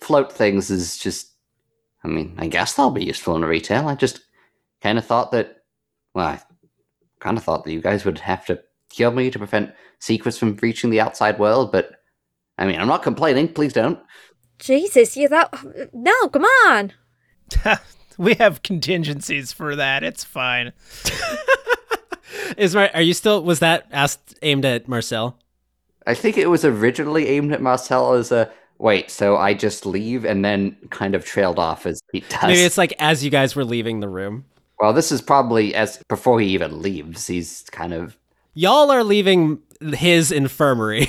float things is just, I mean, I guess they'll be useful in retail. I just kind of thought that, well, I kind of thought that you guys would have to kill me to prevent secrets from reaching the outside world, but I mean, I'm not complaining, please don't. Jesus, you that no, come on. We have contingencies for that. It's fine. Is Mar- are you still was that asked aimed at Marcel? I think it was originally aimed at Marcel as a wait, so I just leave and then kind of trailed off as Pete does. Maybe it's like as you guys were leaving the room. Well, this is probably as before he even leaves, he's kind of y'all are leaving his infirmary.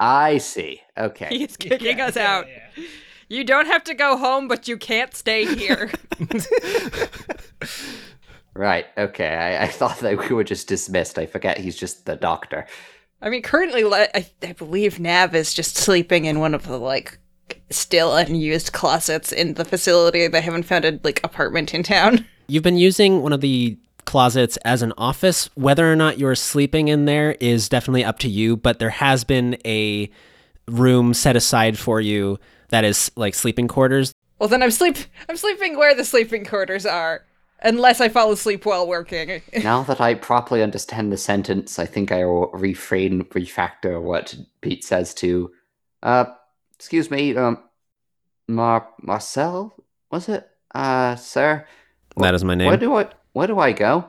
I see. Okay. He's kicking yeah, us yeah, out. Yeah. You don't have to go home, but you can't stay here. Right. Okay. I, I thought that we were just dismissed. I forget he's just the doctor. I mean, currently, I, I believe Nav is just sleeping in one of the, like, still unused closets in the facility. They haven't found a, like, apartment in town. You've been using one of the closets as an office. Whether or not you're sleeping in there is definitely up to you, but there has been a room set aside for you that is like sleeping quarters. Well, then I'm sleep I'm sleeping where the sleeping quarters are, unless I fall asleep while working. Now that I properly understand the sentence, I think I will refrain refactor what Pete says to uh excuse me, um Mar Marcel, was it? Uh sir. Wh- that is my name. Where do I Where do I go?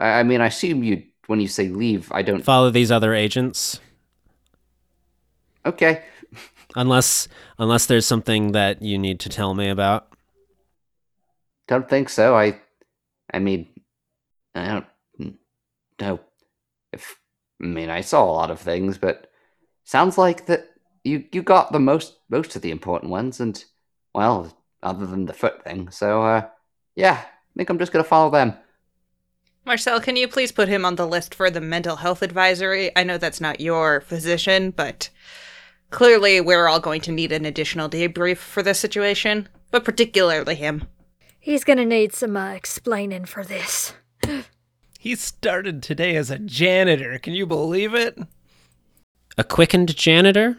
I, I mean, I assume you, when you say leave, I don't... Follow these other agents. Okay. unless unless there's something that you need to tell me about. Don't think so. I I mean, I don't know if... I mean, I saw a lot of things, but sounds like that you, you got the most, most of the important ones, and, well, other than the foot thing. So, uh, yeah. I think I'm just going to follow them. Marcel, can you please put him on the list for the mental health advisory? I know that's not your physician, but clearly we're all going to need an additional debrief for this situation, but particularly him. He's going to need some uh, explaining for this. He started today as a janitor. Can you believe it? A quickened janitor?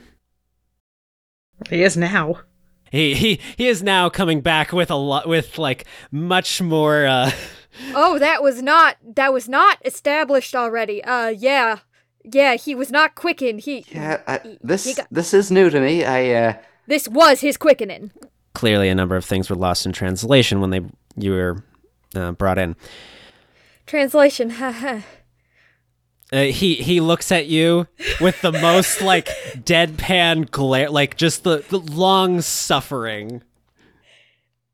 He is now. He he he is now coming back with a lot with like much more. Uh... Oh, that was not that was not established already. Uh, yeah, yeah, he was not quickened. He yeah, I, he, this he got... this is new to me. I uh... this was his quickening. Clearly, a number of things were lost in translation when they you were uh, brought in. Translation, haha. Uh, he he looks at you with the most like deadpan glare, like just the, the long suffering.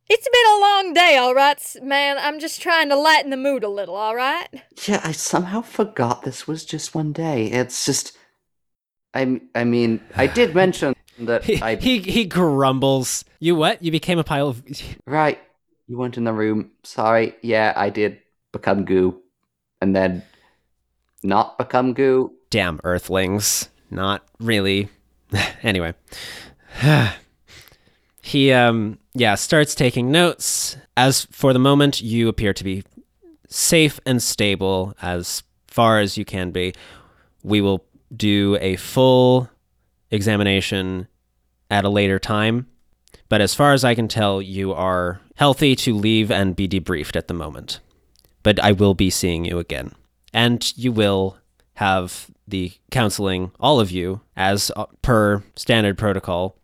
It's been a long day, all right, man. I'm just trying to lighten the mood a little, all right? Yeah, I somehow forgot this was just one day. It's just, I I mean, I did mention that he, I... He, he grumbles. You what? You became a pile of... Right. You weren't in the room. Sorry. Yeah, I did become goo. And then not become goo. Damn earthlings. Not really. Anyway. He, um... yeah, starts taking notes. As for the moment, you appear to be safe and stable as far as you can be. We will do a full examination at a later time. But as far as I can tell, you are healthy to leave and be debriefed at the moment. But I will be seeing you again. And you will have the counseling, all of you, as per standard protocol.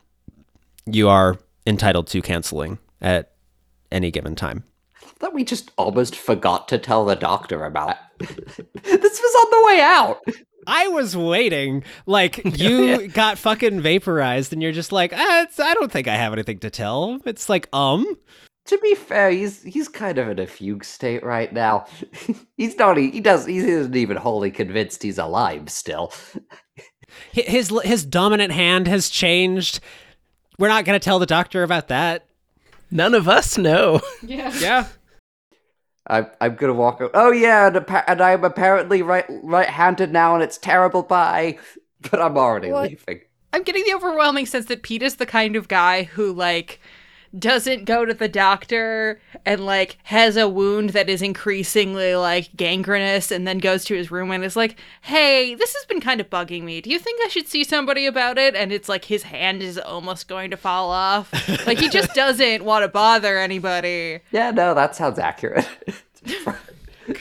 You are entitled to canceling at any given time. I love that we just almost forgot to tell the doctor about it. This was on the way out. I was waiting. Like, you yeah. got fucking vaporized and you're just like, ah, it's, I don't think I have anything to tell. It's like, um. To be fair, he's he's kind of in a fugue state right now. he's not, he, does, he isn't even wholly convinced he's alive still. his His dominant hand has changed. We're not going to tell the doctor about that. None of us know. Yeah. Yeah. I, I'm going to walk over. Oh, yeah, and, appa- and I'm apparently right, right-handed now, and it's terrible, bye. But I'm already what? leaving. I'm getting the overwhelming sense that Pete is the kind of guy who, like, doesn't go to the doctor and, like, has a wound that is increasingly, like, gangrenous and then goes to his room and is like, hey, this has been kind of bugging me. Do you think I should see somebody about it? And it's like his hand is almost going to fall off. Like, he just doesn't want to bother anybody. Yeah, no, that sounds accurate.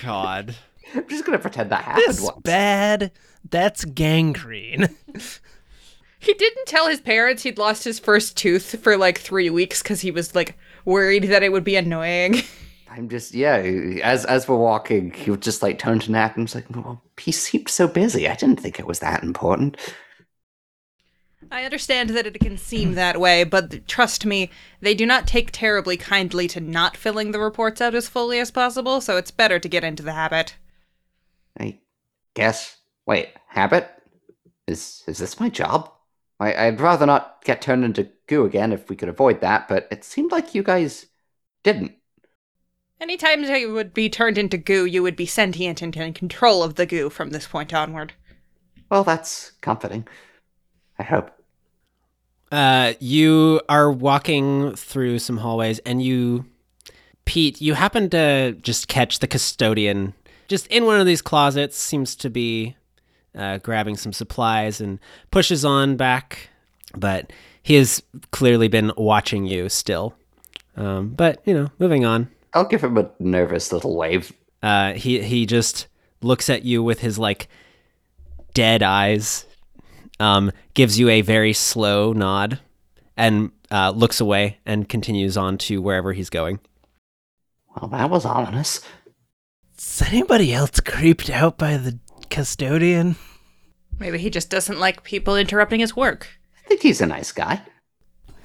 God. I'm just going to pretend that happened this once. Bad. That's gangrene. He didn't tell his parents he'd lost his first tooth for, like, three weeks because he was, like, worried that it would be annoying. I'm just, yeah, as as we're walking, he would just, like, turn to Nat and was like, well, he seemed so busy. I didn't think it was that important. I understand that it can seem that way, but trust me, they do not take terribly kindly to not filling the reports out as fully as possible, so it's better to get into the habit. I guess. Wait, habit? Is is this my job? I, I'd rather not get turned into goo again if we could avoid that, but it seemed like you guys didn't. Anytime you would be turned into goo, you would be sentient and in control of the goo from this point onward. Well, that's comforting. I hope. Uh, you are walking through some hallways, and you, Pete, you happen to just catch the custodian just in one of these closets, seems to be... Uh, grabbing some supplies and pushes on back, but he has clearly been watching you still. Um, but, you know, moving on. I'll give him a nervous little wave. Uh, he, he just looks at you with his, like, dead eyes, um, gives you a very slow nod, and uh, looks away and continues on to wherever he's going. Well, that was ominous. Is anybody else creeped out by the custodian? Maybe he just doesn't like people interrupting his work. I think he's a nice guy.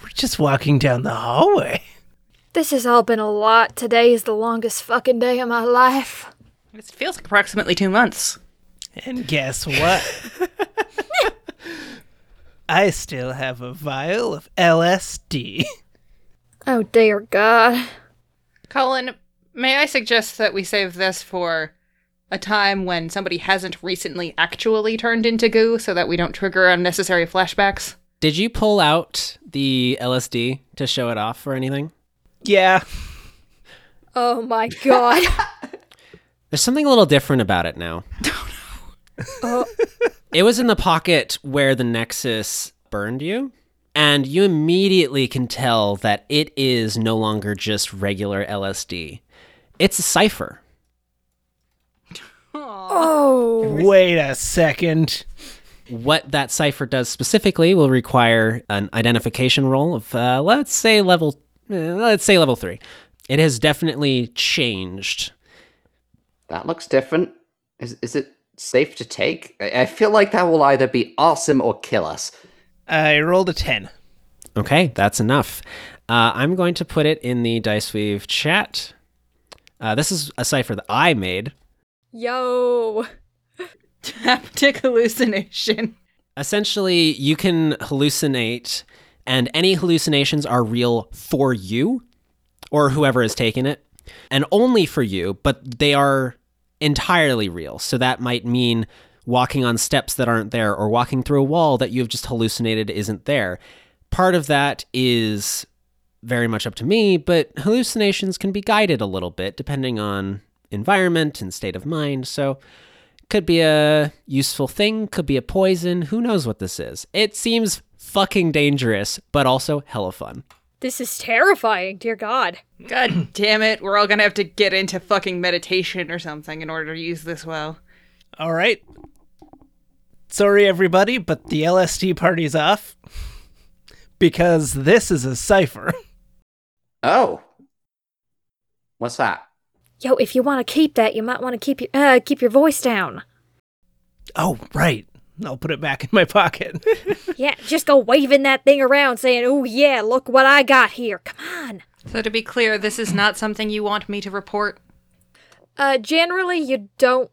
We're just walking down the hallway. This has all been a lot. Today is the longest fucking day of my life. It feels like approximately two months. And guess what? I still have a vial of L S D. Oh, dear God. Colin, may I suggest that we save this for a time when somebody hasn't recently actually turned into goo so that we don't trigger unnecessary flashbacks? Did you pull out the L S D to show it off or anything? Yeah. Oh my God. There's something a little different about it now. Oh no. Oh. It was in the pocket where the Nexus burned you, and you immediately can tell that it is no longer just regular L S D. It's a cipher. Aww. Oh, wait a second. What that cipher does specifically will require an identification roll of uh, let's say level uh, let's say level three. It has definitely changed. That looks different. Is is it safe to take? I feel like that will either be awesome or kill us. I rolled a ten. Okay, that's enough. Uh, I'm going to put it in the Diceweave chat. Uh, this is a cipher that I made. Yo. Haptic hallucination. Essentially, you can hallucinate, and any hallucinations are real for you, or whoever has taken it, and only for you, but they are entirely real. So that might mean walking on steps that aren't there, or walking through a wall that you've just hallucinated isn't there. Part of that is very much up to me, but hallucinations can be guided a little bit depending on environment and state of mind. So could be a useful thing, could be a poison. Who knows what this is? It seems fucking dangerous, but also hella fun. This is terrifying, dear God. God damn it. We're all going to have to get into fucking meditation or something in order to use this well. All right. Sorry, everybody, but the L S D party's off. Because this is a cipher. Oh. What's that? Yo, if you want to keep that, you might want to keep your, uh, keep your voice down. Oh, right. I'll put it back in my pocket. Yeah, just go waving that thing around saying, oh yeah, look what I got here. Come on. So to be clear, this is not something you want me to report? Uh, generally, you don't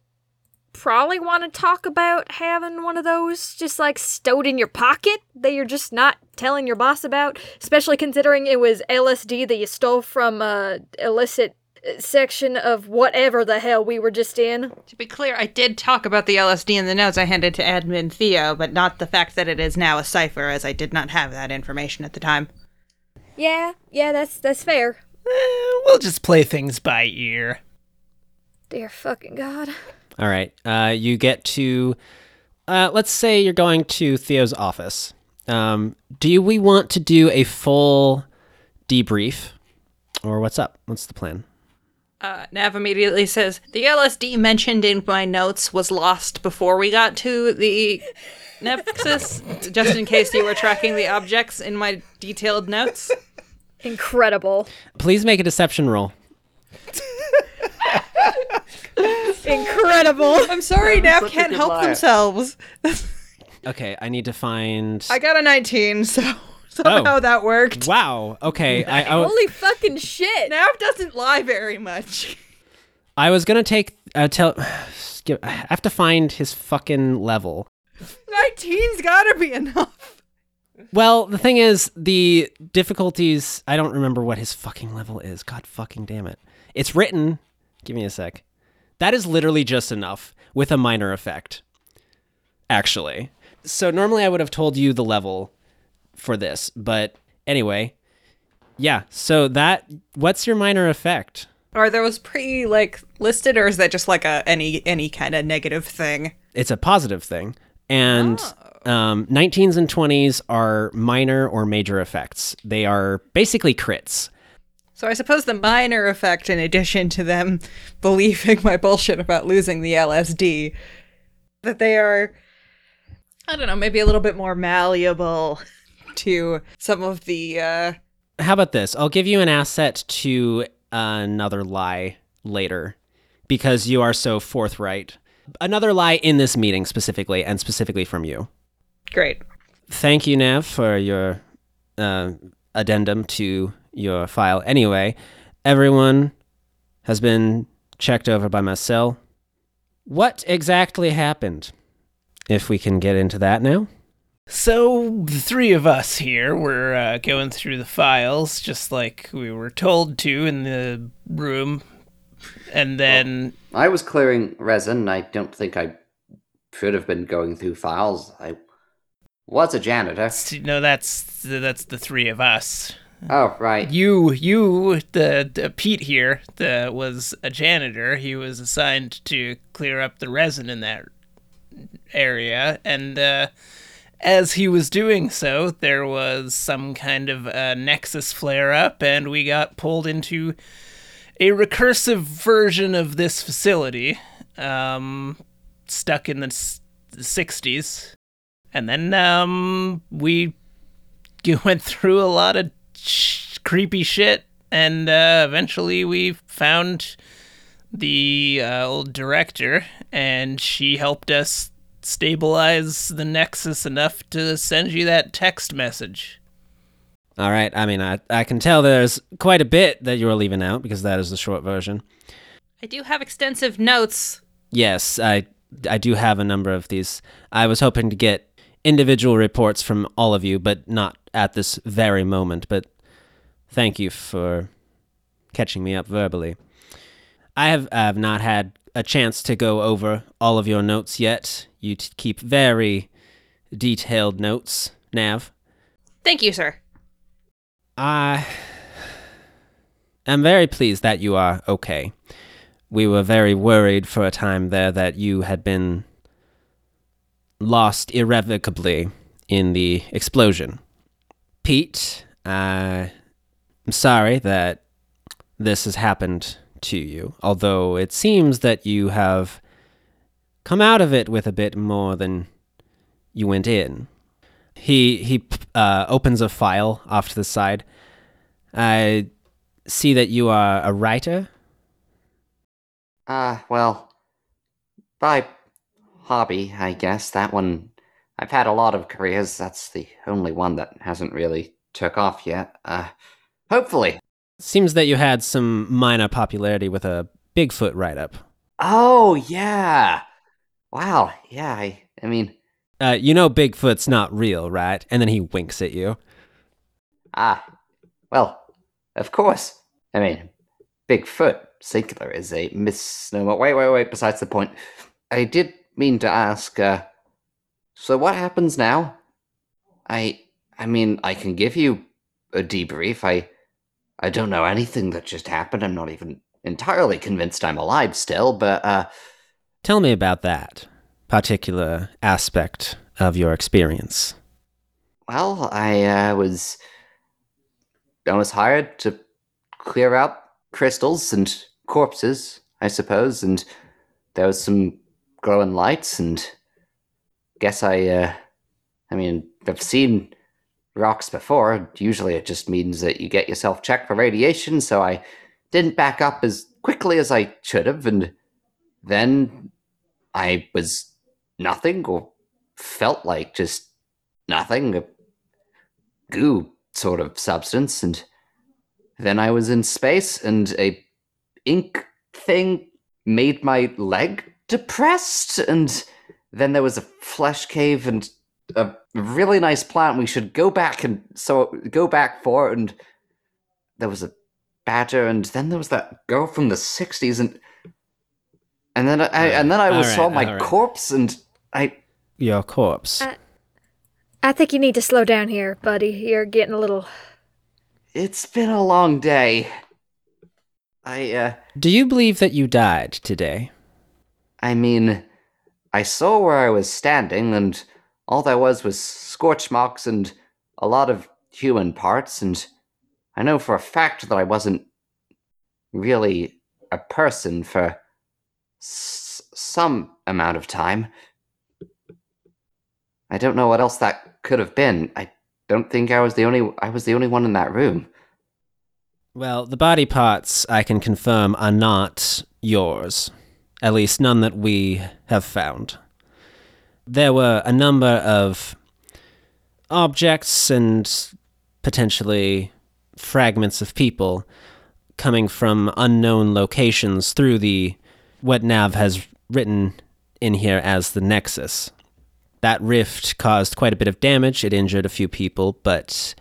probably want to talk about having one of those just like stowed in your pocket that you're just not telling your boss about, especially considering it was L S D that you stole from uh illicit section of whatever the hell we were just in. To be clear, I did talk about the L S D in the notes I handed to Admin Theo, but not the fact that it is now a cipher, as I did not have that information at the time. Yeah, yeah, that's that's fair. Uh, we'll just play things by ear. Dear fucking God. All right, uh, you get to, uh, let's say you're going to Theo's office. Um, do we want to do a full debrief? Or what's up? What's the plan? Uh, Nav immediately says, the L S D mentioned in my notes was lost before we got to the Nexus, just in case you were tracking the objects in my detailed notes. Incredible. Please make a deception roll. Incredible. I'm sorry, Nav can't help liar. themselves. Okay, I need to find... I got a nineteen, so... Somehow oh. that worked. Wow. Okay. I, I, Holy fucking shit. Nav doesn't lie very much. I was going to take... Uh, tell, I have to find his fucking level. nineteen's gotta be enough. Well, the thing is, the difficulties... I don't remember what his fucking level is. God fucking damn it. It's written... Give me a sec. That is literally just enough with a minor effect, actually. So normally I would have told you the level... for this, but anyway, yeah, so that, what's your minor effect? Are those pre like listed, or is that just like a any any kind of negative thing? It's a positive thing, and oh. um nineteens and twenties are minor or major effects. They are basically crits. So I suppose the minor effect, in addition to them believing my bullshit about losing the L S D, that they are, I don't know, maybe a little bit more malleable to some of the... Uh... How about this? I'll give you an asset to another lie later, because you are so forthright. Another lie in this meeting specifically, and specifically from you. Great. Thank you, Nav, for your uh, addendum to your file. Anyway, everyone has been checked over by Marcel. What exactly happened? If we can get into that now. So, the three of us here were uh, going through the files, just like we were told to in the room, and then... Well, I was clearing resin. I don't think I should have been going through files. I was a janitor. No, that's that's the three of us. Oh, right. You, you, the, the Pete here, the, was a janitor. He was assigned to clear up the resin in that area, and... Uh, As he was doing so, there was some kind of a Nexus flare-up, and we got pulled into a recursive version of this facility, um, stuck in the sixties. And then um, we went through a lot of sh- creepy shit, and uh, eventually we found the uh, old director, and she helped us stabilize the Nexus enough to send you that text message. All right. I mean, I, I can tell there's quite a bit that you're leaving out, because that is the short version. I do have extensive notes. Yes, I I do have a number of these. I was hoping to get individual reports from all of you, but not at this very moment. But thank you for catching me up verbally. I have, I have not had a chance to go over all of your notes yet. You t- keep very detailed notes, Nav. Thank you, sir. I am very pleased that you are okay. We were very worried for a time there that you had been lost irrevocably in the explosion. Pete, I'm sorry that this has happened to you, although it seems that you have come out of it with a bit more than you went in. He he uh, opens a file off to the side. I see that you are a writer. Uh, well, by hobby, I guess. That one, I've had a lot of careers. That's the only one that hasn't really took off yet. Uh, hopefully. Seems that you had some minor popularity with a Bigfoot write-up. Oh, yeah. Wow, yeah, I, I mean... Uh, you know Bigfoot's not real, right? And then he winks at you. Ah, well, of course. I mean, Bigfoot... singular is a misnomer. Wait, wait, wait, besides the point. I did mean to ask, uh, so what happens now? I, I mean, I can give you a debrief. I, I don't know anything that just happened. I'm not even entirely convinced I'm alive still, but, uh... Tell me about that particular aspect of your experience. Well, I, uh, was... I was hired to clear out crystals and corpses, I suppose, and there was some glowing lights, and guess I, uh, I mean, I've seen rocks before. Usually it just means that you get yourself checked for radiation, so I didn't back up as quickly as I should have, and then I was nothing, or felt like just nothing, a goo sort of substance, and then I was in space, and a ink thing made my leg depressed, and then there was a flesh cave and a really nice plant we should go back and so go back for, and there was a badger, and then there was that girl from the sixties, and and then I right. and then I was, right, saw my right. corpse, and I your corpse. I, I think you need to slow down here, buddy. You're getting a little. It's been a long day. I, uh... Do you believe that you died today? I mean, I saw where I was standing, and all there was was scorch marks and a lot of human parts, and I know for a fact that I wasn't really a person for s- some amount of time. I don't know what else that could have been. I... Don't think I was the only. I was the only one in that room. Well, the body parts I can confirm are not yours, at least none that we have found. There were a number of objects and potentially fragments of people coming from unknown locations through the what Nav has written in here as the Nexus. That rift caused quite a bit of damage. It injured a few people, but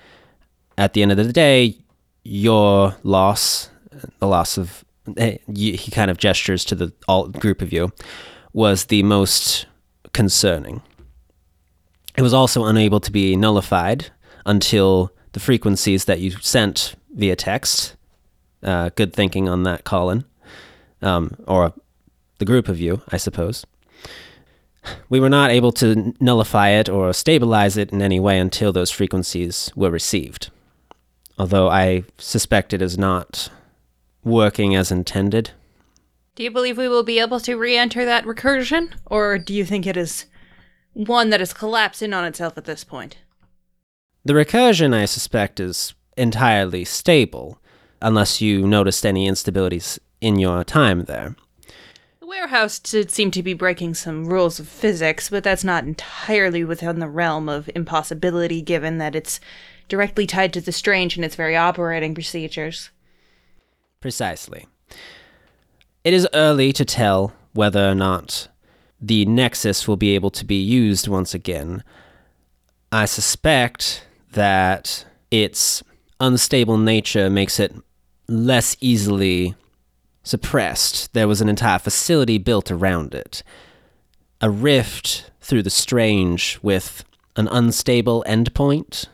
at the end of the day, your loss, the loss of... He kind of gestures to the all group of you, was the most concerning. It was also unable to be nullified until the frequencies that you sent via text. Uh, good thinking on that, Colin. Um, or the group of you, I suppose. We were not able to nullify it or stabilize it in any way until those frequencies were received. Although I suspect it is not working as intended. Do you believe we will be able to re-enter that recursion? Or do you think it is one that has collapsed in on itself at this point? The recursion, I suspect, is entirely stable, unless you noticed any instabilities in your time there. The warehouse did seem to be breaking some rules of physics, but that's not entirely within the realm of impossibility, given that it's directly tied to the Strange and its very operating procedures. Precisely. It is early to tell whether or not the Nexus will be able to be used once again. I suspect that its unstable nature makes it less easily suppressed. There was an entire facility built around it. A rift through the Strange with an unstable endpoint.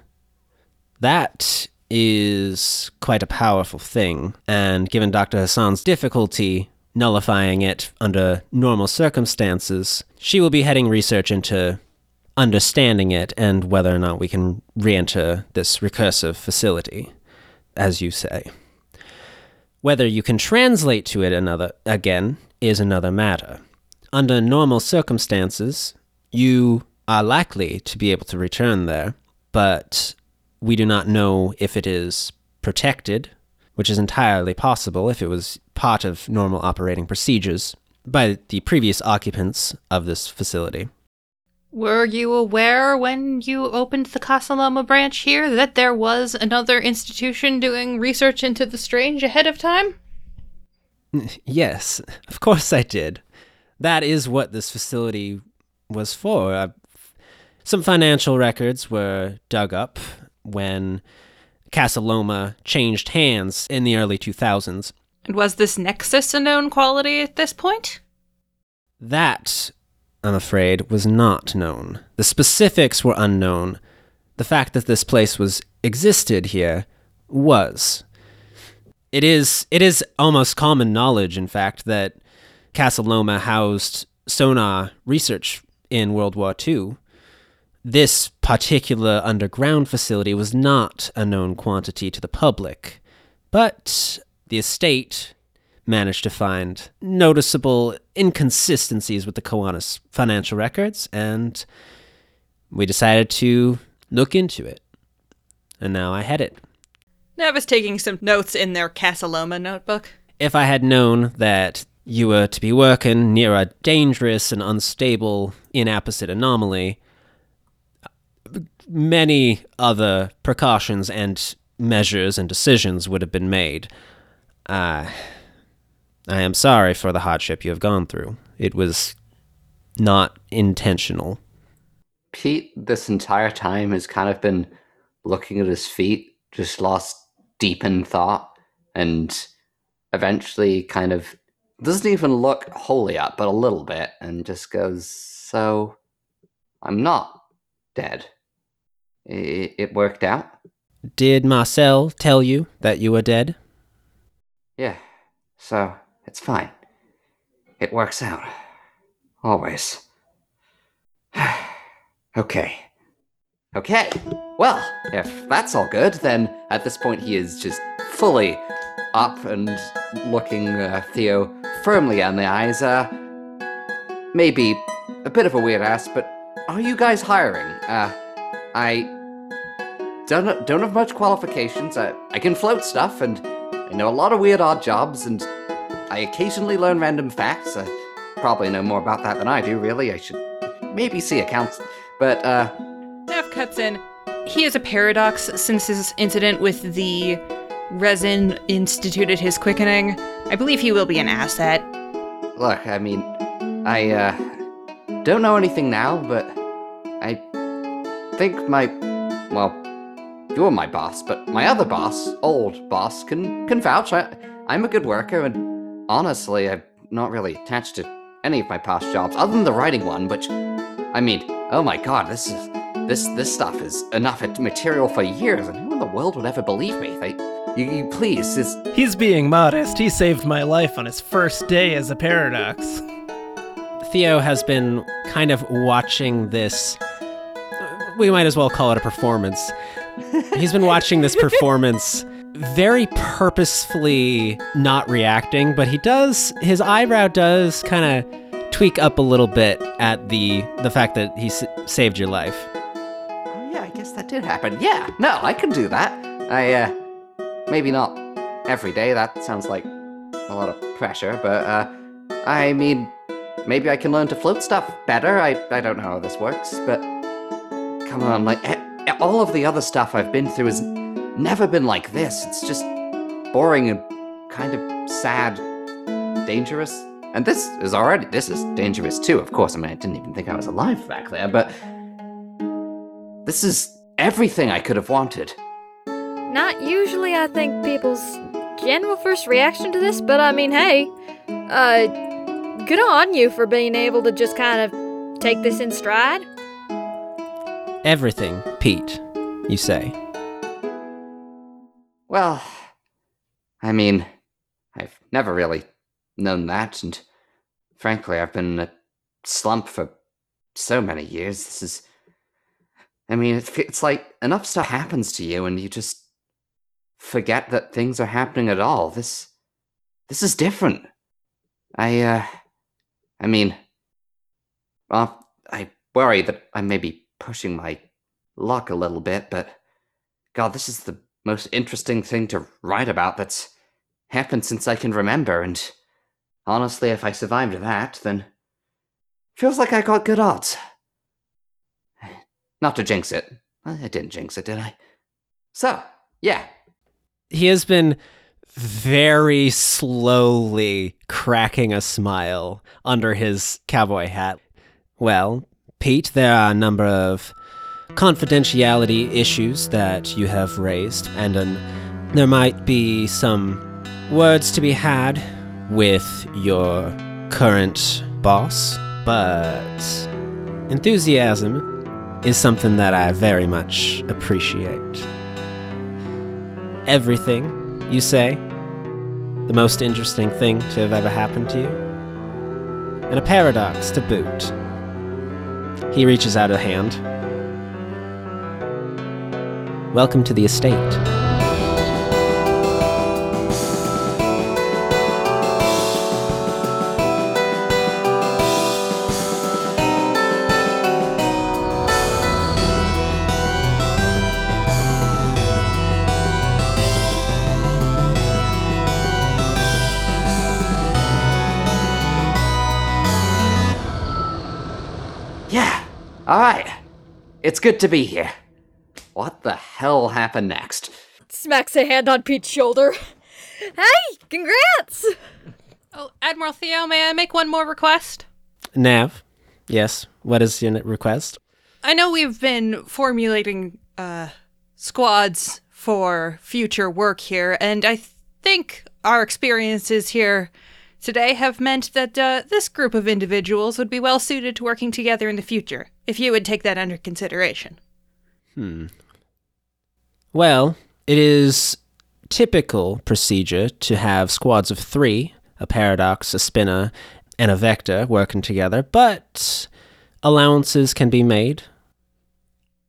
That is quite a powerful thing, and given Doctor Hassan's difficulty nullifying it under normal circumstances, she will be heading research into understanding it and whether or not we can re-enter this recursive facility, as you say. Whether you can translate to it another again is another matter. Under normal circumstances, you are likely to be able to return there, but we do not know if it is protected, which is entirely possible if it was part of normal operating procedures by the previous occupants of this facility. Were you aware when you opened the Casa Loma branch here that there was another institution doing research into the Strange ahead of time? Yes, of course I did. That is what this facility was for. I, some financial records were dug up when Casa Loma changed hands in the early two thousands. And was this Nexus a known quality at this point? That, I'm afraid, was not known. The specifics were unknown. The fact that this place was existed here was. It is, it is almost common knowledge, in fact, that Casa Loma housed sonar research in World War Two. This particular underground facility was not a known quantity to the public, but the estate managed to find noticeable inconsistencies with the Kiwanis financial records, and we decided to look into it. And now I had it. Nav is taking some notes in their Casa Loma notebook. If I had known that you were to be working near a dangerous and unstable inapposite anomaly, many other precautions and measures and decisions would have been made. Uh, I am sorry for the hardship you have gone through. It was not intentional. Pete, this entire time, has kind of been looking at his feet, just lost deep in thought, and eventually kind of doesn't even look wholly up, but a little bit, and just goes, so I'm not dead. It worked out. Did Marcel tell you that you were dead? Yeah, so it's fine. It works out. Always. Okay. Okay, well, if that's all good, then at this point he is just fully up and looking uh, Theo firmly in the eyes. Uh, maybe a bit of a weird ass, but are you guys hiring? Uh, I... Don't, don't have much qualifications. I, I can float stuff, and I know a lot of weird odd jobs, and I occasionally learn random facts. I probably know more about that than I do, really. I should maybe see a counselor, but, uh... Nav cuts in. He is a paradox since his incident with the resin instituted his quickening. I believe he will be an asset. Look, I mean, I, uh, don't know anything now, but I think my... well... You're my boss, but my other boss, old boss, can, can vouch. I, I'm a good worker, and honestly, I'm not really attached to any of my past jobs, other than the writing one, which, I mean, oh my god, this is this this stuff is enough material for years, and who in the world would ever believe me? They, you, you please, it's... He's being modest. He saved my life on his first day as a paradox. Theo has been kind of watching this... We might as well call it a performance... He's been watching this performance, very purposefully not reacting, but he does, his eyebrow does kind of tweak up a little bit at the the fact that he s- saved your life. Oh yeah, I guess that did happen. Yeah, no, I can do that. I, uh, maybe not every day. That sounds like a lot of pressure, but, uh, I mean, maybe I can learn to float stuff better. I, I don't know how this works, but come on, like, all of the other stuff I've been through has never been like this. It's just boring and kind of sad, dangerous. And this is already, this is dangerous too, of course. I mean, I didn't even think I was alive back there, but this is everything I could have wanted. Not usually, I think, people's general first reaction to this, but I mean, hey, uh, good on you for being able to just kind of take this in stride. Everything, Pete, you say. Well, I mean, I've never really known that, and frankly, I've been in a slump for so many years. This is, I mean, it's, it's like enough stuff happens to you and you just forget that things are happening at all. This, this is different. I, uh, I mean, well, I worry that I may be pushing my luck a little bit, but God, this is the most interesting thing to write about that's happened since I can remember, and honestly, if I survived that, then it feels like I got good odds. Not to jinx it. I didn't jinx it, did I? So, yeah. He has been very slowly cracking a smile under his cowboy hat. Well, Pete, there are a number of confidentiality issues that you have raised, and an, there might be some words to be had with your current boss, but enthusiasm is something that I very much appreciate. Everything, you say, the most interesting thing to have ever happened to you, and a paradox to boot. He reaches out a hand. Welcome to the estate. Alright, it's good to be here. What the hell happened next? Smacks a hand on Pete's shoulder. Hey, congrats! Oh, Admiral Theo, may I make one more request? Nav, yes, what is your request? I know we've been formulating uh, squads for future work here, and I think our experiences here today have meant that uh, this group of individuals would be well suited to working together in the future, if you would take that under consideration. Hmm. Well, it is typical procedure to have squads of three, a paradox, a spinner, and a vector working together, but allowances can be made.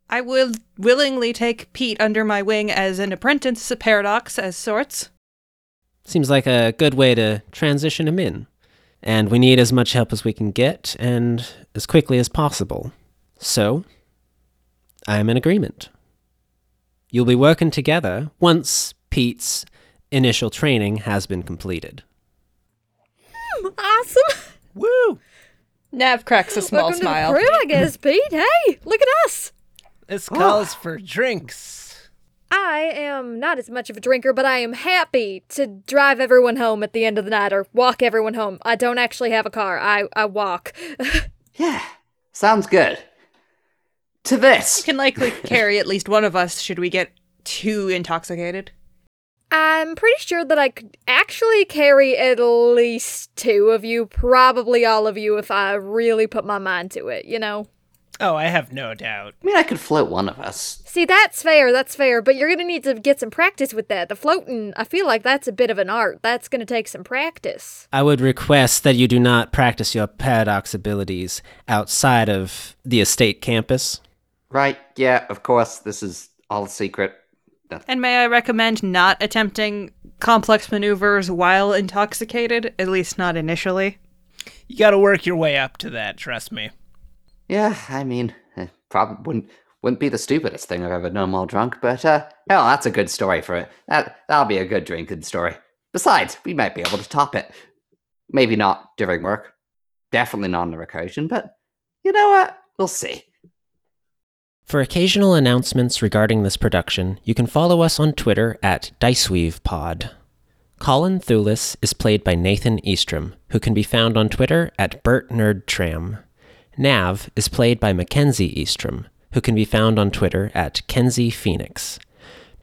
I will willingly take Pete under my wing as an apprentice, a paradox as sorts. Seems like a good way to transition him in. And we need as much help as we can get, and as quickly as possible. So, I am in agreement. You'll be working together once Pete's initial training has been completed. Hmm, awesome! Woo! Nav cracks a small Welcome smile. Welcome to the crew, I guess, Pete. Hey, look at us! This calls oh. for drinks. I am not as much of a drinker, but I am happy to drive everyone home at the end of the night, or walk everyone home. I don't actually have a car. I, I walk. Yeah, sounds good. To this. You can likely carry at least one of us should we get too intoxicated. I'm pretty sure that I could actually carry at least two of you, probably all of you, if I really put my mind to it, you know? Oh, I have no doubt. I mean, I could float one of us. See, that's fair, that's fair, but you're going to need to get some practice with that. The floating, I feel like that's a bit of an art. That's going to take some practice. I would request that you do not practice your paradox abilities outside of the estate campus. Right, yeah, of course, this is all secret. And may I recommend not attempting complex maneuvers while intoxicated, at least not initially? You got to work your way up to that, trust me. Yeah, I mean, it probably wouldn't, wouldn't be the stupidest thing I've ever known while drunk, but, uh, hell, that's a good story for it. That, that'll be a good drinking story. Besides, we might be able to top it. Maybe not during work. Definitely not on the recursion, but you know what? We'll see. For occasional announcements regarding this production, you can follow us on Twitter at Diceweave Pod. Colin Thulis is played by Nathan Eastrom, who can be found on Twitter at BertNerdTram. Nav is played by Mackenzie Eastrom, who can be found on Twitter at Kenzie Phoenix.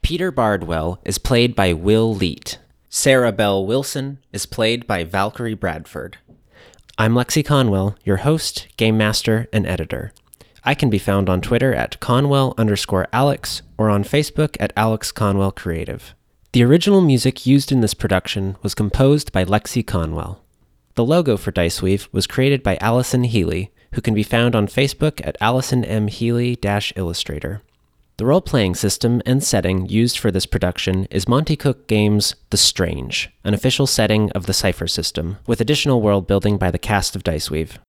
Peter Bardwell is played by Will Leet. Sarah Bell Wilson is played by Valkyrie Bradford. I'm Lexi Conwell, your host, game master, and editor. I can be found on Twitter at Conwell underscore Alex or on Facebook at Alex Conwell Creative. The original music used in this production was composed by Lexi Conwell. The logo for Diceweave was created by Allison Healy, who can be found on Facebook at Allison M. Healy-Illustrator. The role-playing system and setting used for this production is Monte Cook Games' The Strange, an official setting of the Cypher System, with additional world building by the cast of Diceweave.